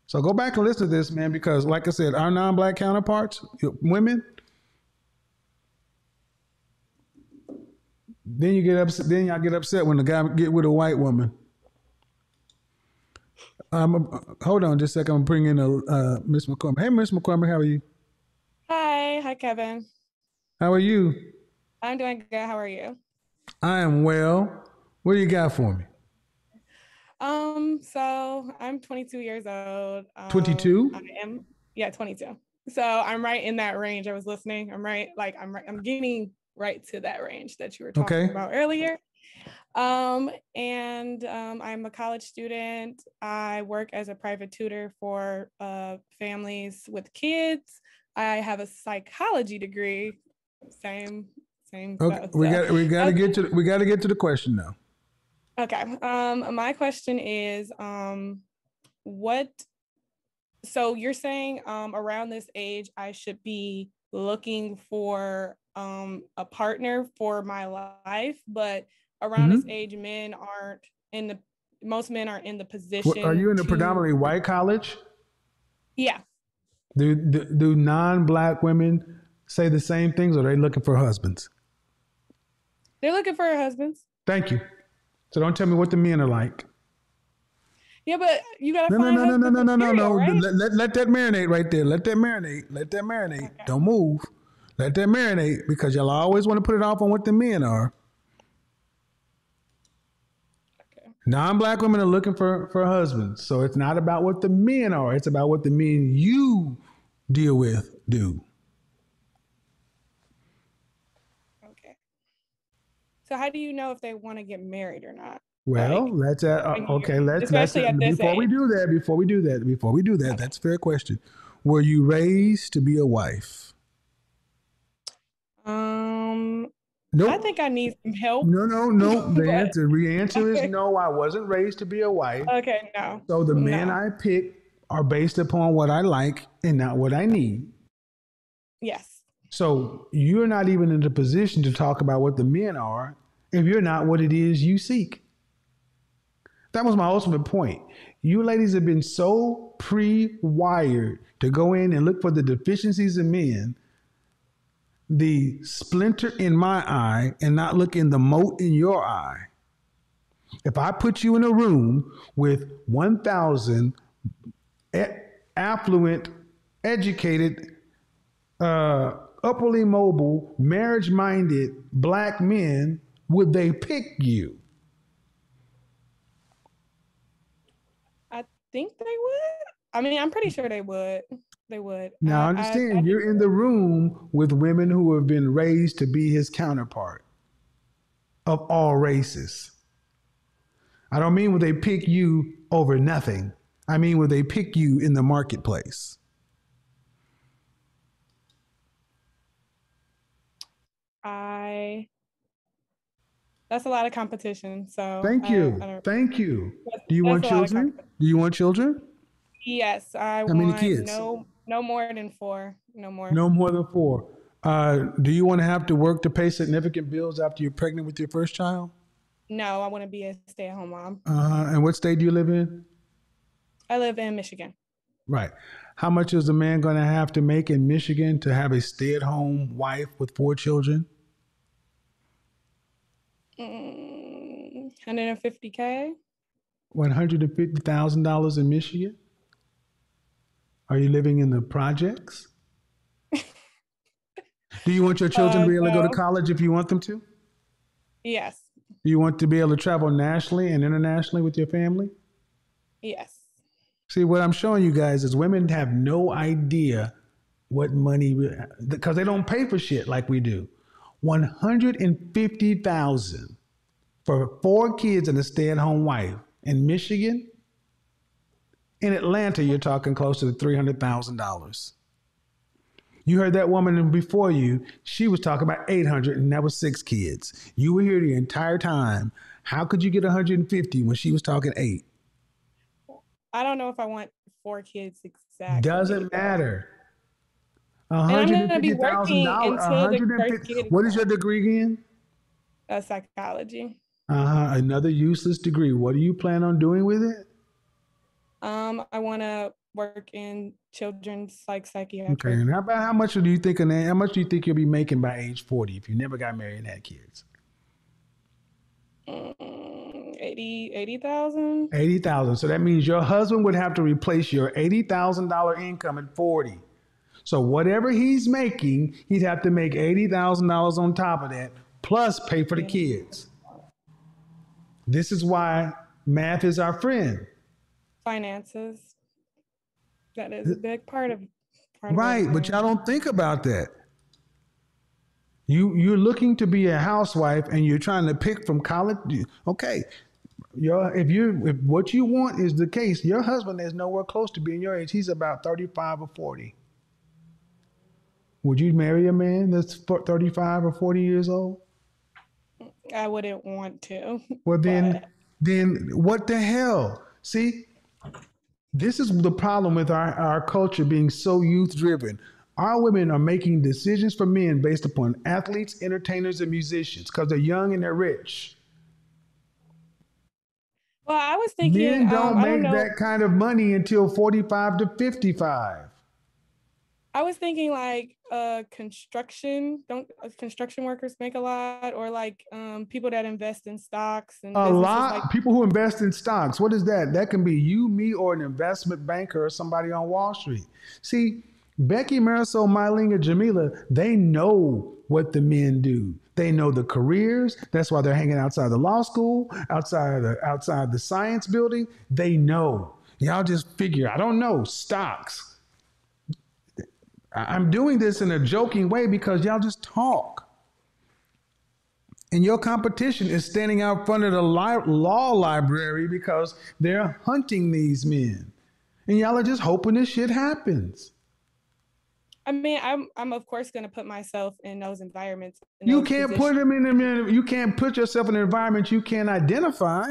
So go back and listen to this, man, because like I said, our non-black counterparts, women, then you get upset. Then y'all get upset when the guy get with a white woman. Hold on just a second. I'm bringing in Miss McCormick. Hey, Miss McCormick, how are you? Hi. Hi, Kevin. How are you? I'm doing good. How are you? I am well. What do you got for me? So I'm 22 years old. 22? I am. Yeah, 22. So I'm right in that range. I was listening. I'm getting right to that range that you were talking about earlier. I'm a college student. I work as a private tutor for families with kids. I have a psychology degree. Same. Okay. Stuff, so. We got to get to the question now. Okay. My question is, so you're saying around this age, I should be looking for a partner for my life, but around this age, most men aren't in the position. Are you in a predominantly white college? Yeah. Do non-black women say the same things, or are they looking for husbands? They're looking for husbands. Thank you. So don't tell me what the men are like. Yeah, but you gotta find out. Right? Let that marinate right there. Let that marinate. Okay. Don't move. Let that marinate, because y'all always want to put it off on what the men are. Okay. Non-black women are looking for husbands. So it's not about what the men are. It's about what the men you deal with do. So how do you know if they want to get married or not? Well, before we do that, that's a fair question. Were you raised to be a wife? Nope. I think I need some help. No. The answer is no, I wasn't raised to be a wife. Okay, no. So the men I pick are based upon what I like and not what I need. Yes. So you're not even in the position to talk about what the men are if you're not what it is you seek. That was my ultimate point. You ladies have been so pre-wired to go in and look for the deficiencies in men, the splinter in my eye, and not look in the mote in your eye. If I put you in a room with 1,000 affluent, educated, upperly mobile, marriage-minded black men, would they pick you? I think they would. I mean, I'm pretty sure they would. They would. Now, I understand you're in the room with women who have been raised to be his counterpart of all races. I don't mean would they pick you over nothing. I mean, would they pick you in the marketplace? That's a lot of competition. So thank you. Thank you. Do you want children? Yes, I want. How many kids? No more than four. No more than four. Do you want to have to work to pay significant bills after you're pregnant with your first child? No, I want to be a stay-at-home mom. And what state do you live in? I live in Michigan. Right. How much is a man going to have to make in Michigan to have a stay-at-home wife with four children? $150K. $150,000 in Michigan? Are you living in the projects? Do you want your children to be able to go to college if you want them to? Yes. Do you want to be able to travel nationally and internationally with your family? Yes. See, what I'm showing you guys is women have no idea what money, because they don't pay for shit like we do. $150,000 for four kids and a stay-at-home wife in Michigan. In Atlanta, you're talking close to $300,000. You heard that woman before you. She was talking about $800,000, and that was six kids. You were here the entire time. How could you get $150,000 when she was talking $800,000? I don't know if I want four kids exactly. Doesn't matter. $150,000. What is your degree again? Psychology. Another useless degree. What do you plan on doing with it? I want to work in children's psychiatry. Okay. And how much do you think? How much do you think you'll be making by age 40 if you never got married and had kids? 80,000. 80,000. So that means your husband would have to replace your $80,000 income at 40. So whatever he's making, he'd have to make $80,000 on top of that, plus pay for the kids. This is why math is our friend. Finances. That is a big part of it. Right, but y'all don't think about that. You're looking to be a housewife and you're trying to pick from college. Okay. If what you want is the case, your husband is nowhere close to being your age. He's about 35 or 40. Would you marry a man that's 35 or 40 years old? I wouldn't want to. Well, then what the hell? See, this is the problem with our culture being so youth-driven. Our women are making decisions for men based upon athletes, entertainers, and musicians because they're young and they're rich. Well, I was thinking... Men don't make that kind of money until 45 to 55. I was thinking like construction workers make a lot, or like people that invest in stocks. And a lot? Like, people who invest in stocks. What is that? That can be you, me, or an investment banker or somebody on Wall Street. See... Becky, Marisol, Mylinga, Jamila, they know what the men do. They know the careers. That's why they're hanging outside the law school, outside the science building. They know. Y'all just figure, I don't know, stocks. I'm doing this in a joking way because y'all just talk. And your competition is standing out front of the law library because they're hunting these men. And y'all are just hoping this shit happens. I mean, I'm of course going to put myself in those environments. You can't put them in a You can't put yourself in an environment you can't identify.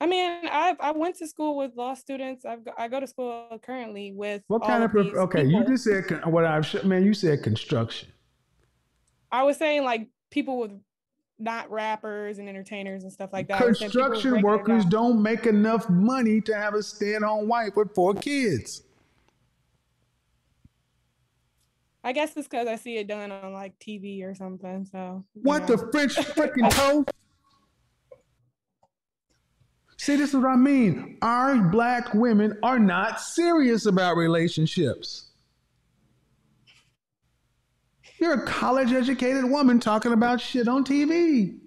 I mean, I went to school with law students. I go to school currently with people. You just said You said construction. I was saying like people with not rappers and entertainers and stuff like that. Construction workers don't make enough money to have a stay-at-home wife with 4 kids. I guess it's because I see it done on like TV or something. So what the French freaking toast? See, this is what I mean. Our black women are not serious about relationships. You're a college-educated woman talking about shit on TV.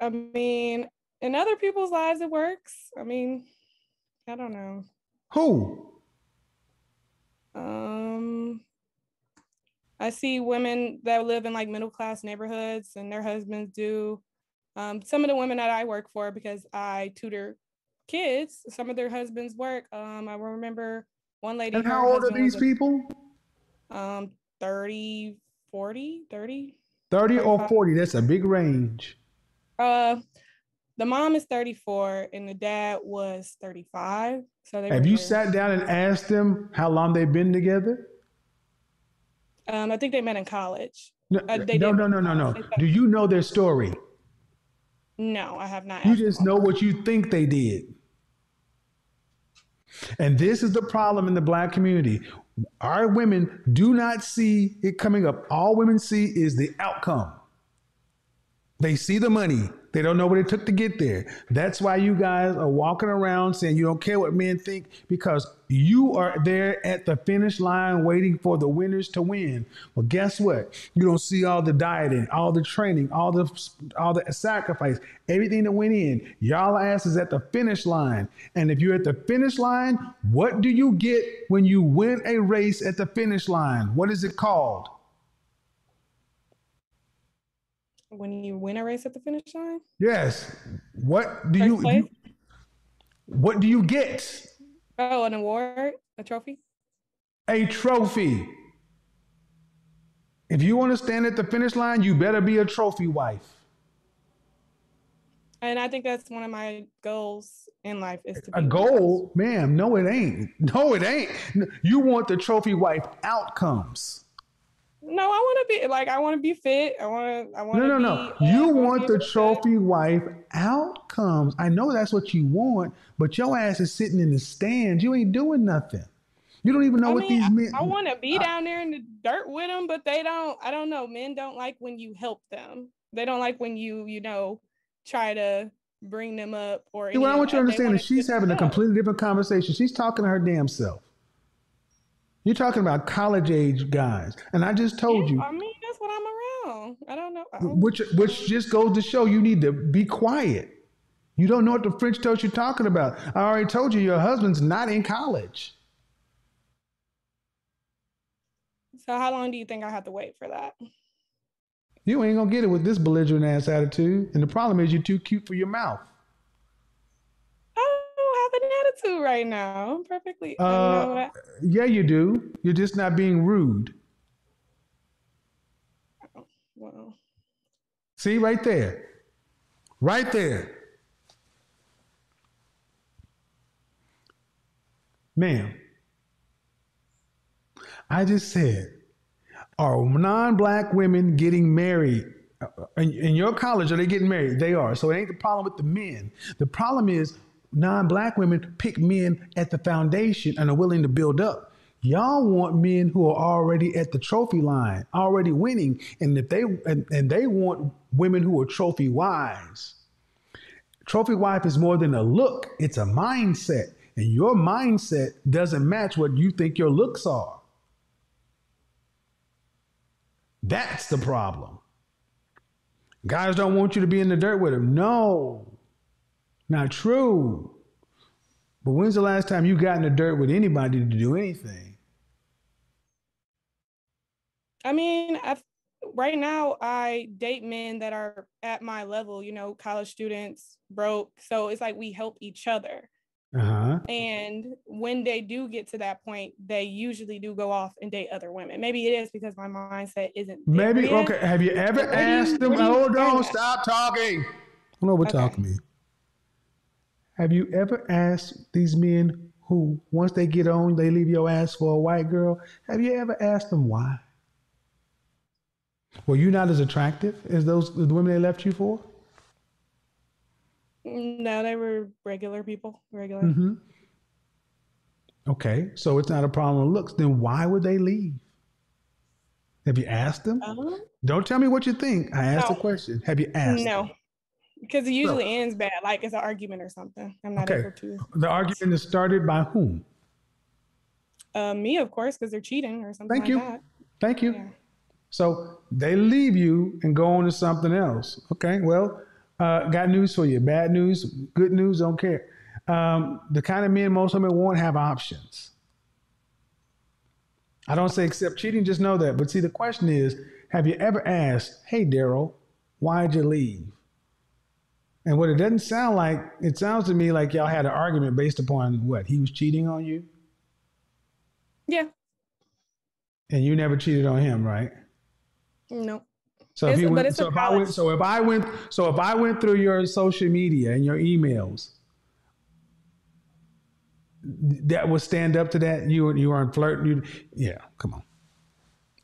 I mean, in other people's lives it works. I mean, I don't know. Who? I see women that live in like middle class neighborhoods and their husbands do. Some of the women that I work for, because I tutor kids, some of their husbands work. I remember one lady. And how old are these people? 30 or 40. That's a big range. The mom is 34 and the dad was 35. So have you sat down and asked them how long they've been together? I think they met in college. No. Do you know their story? No, I have not. You just know what you think they did. And this is the problem in the black community. Our women do not see it coming up. All women see is the outcome. They see the money. They don't know what it took to get there. That's why you guys are walking around saying you don't care what men think, because you are there at the finish line waiting for the winners to win. Well, guess what? You don't see all the dieting, all the training, all the sacrifice, everything that went in. Y'all ass is at the finish line. And if you're at the finish line, what do you get when you win a race at the finish line? What is it called? When you win a race at the finish line? Yes. What do what do you get? Oh, an award, a trophy? A trophy. If you want to stand at the finish line, you better be a trophy wife. And I think that's one of my goals in life is to be a goal, ma'am. No, it ain't. No, it ain't. You want the trophy wife outcomes. No, I want to be like, I want to be fit. No. You want the trophy wife outcomes. I know that's what you want, but your ass is sitting in the stands. You ain't doing nothing. You don't even know what these men. I want to be down there in the dirt with them, but they don't. I don't know. Men don't like when you help them. They don't like when you try to bring them up or. What I want you to understand is she's having a completely different conversation. She's talking to her damn self. You're talking about college age guys. And I just told you. I mean, that's what I'm around. I don't know. Which just goes to show you need to be quiet. You don't know what the French toast you're talking about. I already told you your husband's not in college. So how long do you think I have to wait for that? You ain't going to get it with this belligerent ass attitude. And the problem is you're too cute for your mouth. Attitude right now. I'm perfectly. Yeah, you do. You're just not being rude. Oh, wow. See, right there. Right there. Ma'am, I just said, are non-black women getting married? In your college, are they getting married? They are. So it ain't the problem with the men. The problem is non-black women pick men at the foundation and are willing to build up. Y'all want men who are already at the trophy line, already winning, and if they and they want women who are trophy wives. Trophy wife is more than a look; it's a mindset, and your mindset doesn't match what you think your looks are. That's the problem. Guys don't want you to be in the dirt with them. No. Not true. But when's the last time you got in the dirt with anybody to do anything? I mean, right now I date men that are at my level, college students, broke. So it's like we help each other. Uh-huh. And when they do get to that point, they usually do go off and date other women. Maybe it is because my mindset isn't there. Maybe, okay. Have you ever asked them? Oh, don't stop talking. I don't know what talking means. Have you ever asked these men who, once they get on, they leave your ass for a white girl? Have you ever asked them why? Were you not as attractive as those the women they left you for? No, they were regular people, regular. Mm-hmm. Okay, so it's not a problem with looks. Then why would they leave? Have you asked them? Don't tell me what you think. I asked a question. Have you asked? No, because it usually ends bad. Like it's an argument or something. I'm not able to. The argument is started by whom? Me, of course, because they're cheating or something. Thank you. Yeah. So they leave you and go on to something else. Okay, well, got news for you. Bad news, good news, don't care. The kind of men most women won't have options. I don't say accept cheating, just know that. But see, the question is, have you ever asked, hey, Daryl, why'd you leave? And what it doesn't sound like, it sounds to me like y'all had an argument based upon what? He was cheating on you? Yeah. And you never cheated on him, right? No. So if I went through your social media and your emails, that would stand up to that. You aren't flirting. Come on.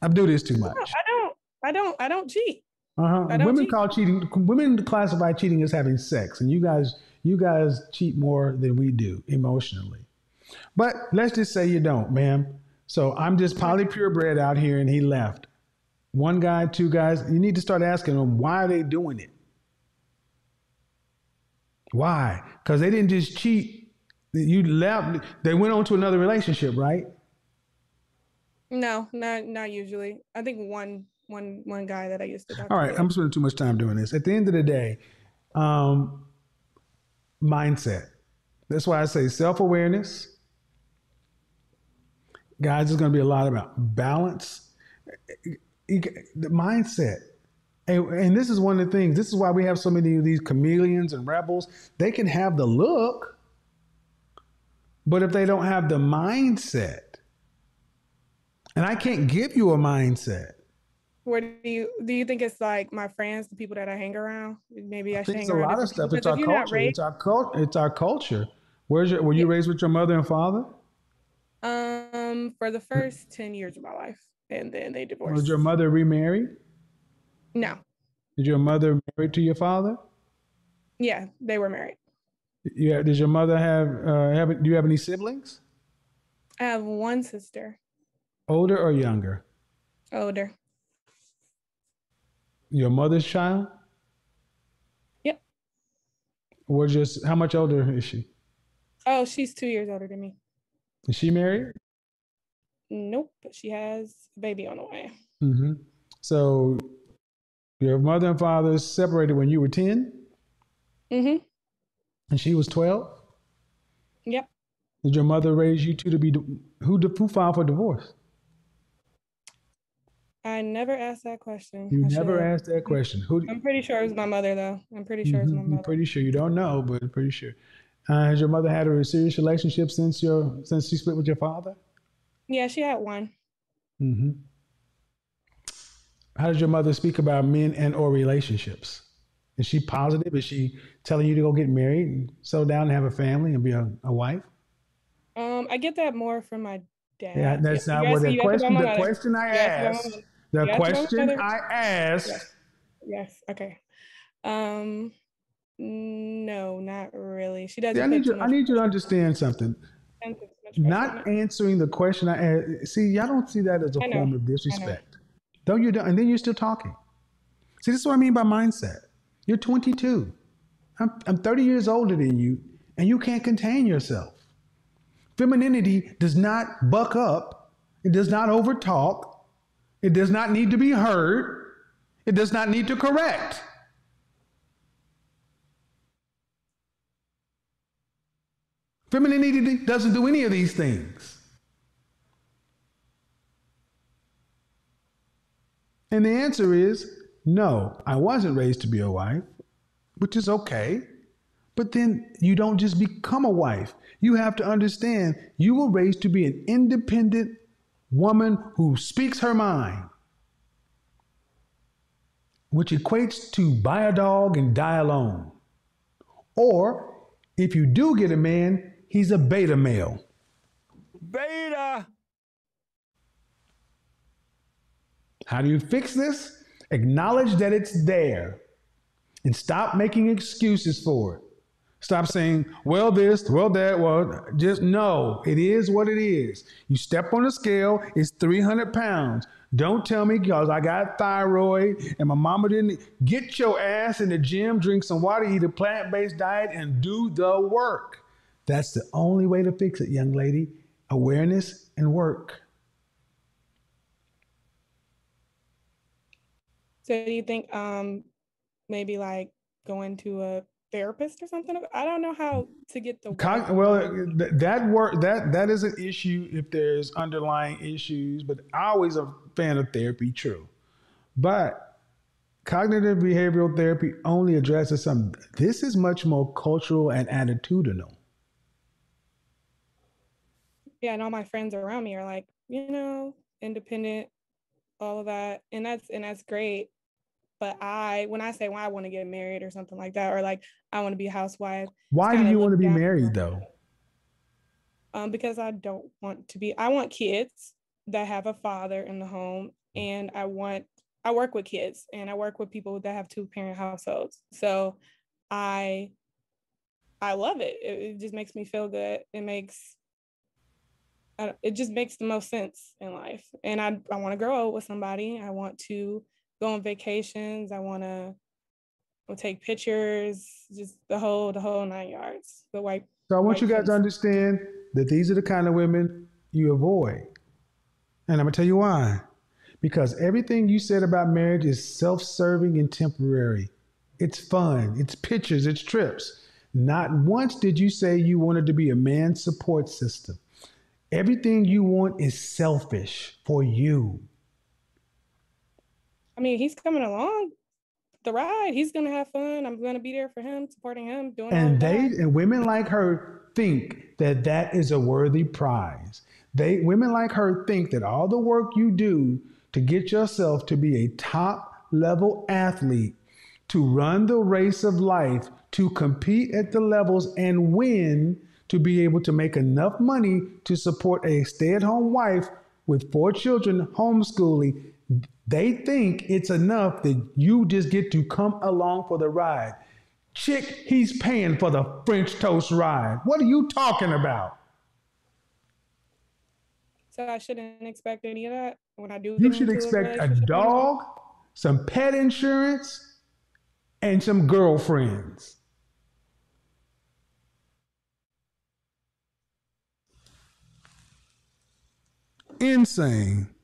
I do this too much. No, I don't cheat. Women call cheating. Women classify cheating as having sex, and you guys cheat more than we do emotionally. But let's just say you don't, ma'am. So I'm just polypurebred out here, and he left. One guy, two guys. You need to start asking them, why are they doing it? Why? Because they didn't just cheat. You left. They went on to another relationship, right? No, not usually. I think one guy that I used to talk to. All right, I'm spending too much time doing this. At the end of the day, mindset. That's why I say self-awareness. Guys, there's going to be a lot about balance, the mindset. And this is one of the things. This is why we have so many of these chameleons and rebels. They can have the look, but if they don't have the mindset, and I can't give you a mindset. What do you think it's like my friends, the people that I hang around? Maybe I should hang around. It's a lot of stuff. It's our culture. It's our culture. Were you raised with your mother and father? For the first 10 years of my life, and then they divorced. Was your mother remarried? No. Did your mother married to your father? Yeah, they were married. Yeah. Does your mother do you have any siblings? I have one sister. Older or younger? Older. Your mother's child? Yep. How much older is she? Oh, she's 2 years older than me. Is she married? Nope, but she has a baby on the way. Mm-hmm. So your mother and father separated when you were 10? Mm-hmm. And she was 12? Yep. Did your mother raise you two to be, who filed for divorce? I never asked that question. You never asked that question. I'm pretty sure it was my mother, though. I'm pretty sure it was my mother. I'm pretty sure. You don't know, but I'm pretty sure. Has your mother had a serious relationship since she split with your father? Yeah, she had one. Mm-hmm. How does your mother speak about men and or relationships? Is she positive? Is she telling you to go get married and settle down and have a family and be a wife? I get that more from my dad. Yeah, that's not what the question. The question I asked. The question I asked. Yes. Okay. No, not really. She doesn't. I need you to understand something. Not answering the question I asked. See, y'all don't see that as a form of disrespect. Don't you? And then you're still talking. See, this is what I mean by mindset. You're 22. I'm 30 years older than you, and you can't contain yourself. Femininity does not buck up. It does not overtalk. It does not need to be heard. It does not need to correct. Femininity doesn't do any of these things. And the answer is, no, I wasn't raised to be a wife, which is okay. But then you don't just become a wife. You have to understand you were raised to be an independent woman who speaks her mind, which equates to buy a dog and die alone. Or if you do get a man, he's a beta male. Beta! How do you fix this? Acknowledge that it's there and stop making excuses for it. Stop saying, well, this, well, that, well, just no, it is what it is. You step on the scale, it's 300 pounds. Don't tell me because I got thyroid and my mama didn't. Get your ass in the gym, drink some water, eat a plant-based diet, and do the work. That's the only way to fix it, young lady. Awareness and work. So do you think maybe like going to a therapist or something? I don't know how to get the work. Well, that work, that is an issue if there's underlying issues, but I always a fan of therapy, true. But cognitive behavioral therapy only addresses something. This is much more cultural and attitudinal. Yeah, and all my friends around me are like, you know, independent, all of that, and that's great. But when I want to get married or something like that, or like I want to be a housewife. Why do you want to be married though? Because I don't want to be. I want kids that have a father in the home, and I work with kids, and I work with people that have two-parent households. So I love it. It just makes me feel good. It just makes the most sense in life. And I want to grow old with somebody. I want to go on vacations. I want to take pictures, just the whole nine yards. So I want you guys to understand that these are the kind of women you avoid. And I'm going to tell you why. Because everything you said about marriage is self-serving and temporary. It's fun. It's pictures. It's trips. Not once did you say you wanted to be a man's support system. Everything you want is selfish for you. I mean, he's coming along the ride. He's going to have fun. I'm going to be there for him, supporting him, doing all that. And women like her think that is a worthy prize. Women like her think that all the work you do to get yourself to be a top-level athlete, to run the race of life, to compete at the levels and win, to be able to make enough money to support a stay-at-home wife with 4 children homeschooling, they think it's enough that you just get to come along for the ride. Chick, he's paying for the French toast ride. What are you talking about? So I shouldn't expect any of that when I do. You should expect a dog, some pet insurance, and some girlfriends. Insane.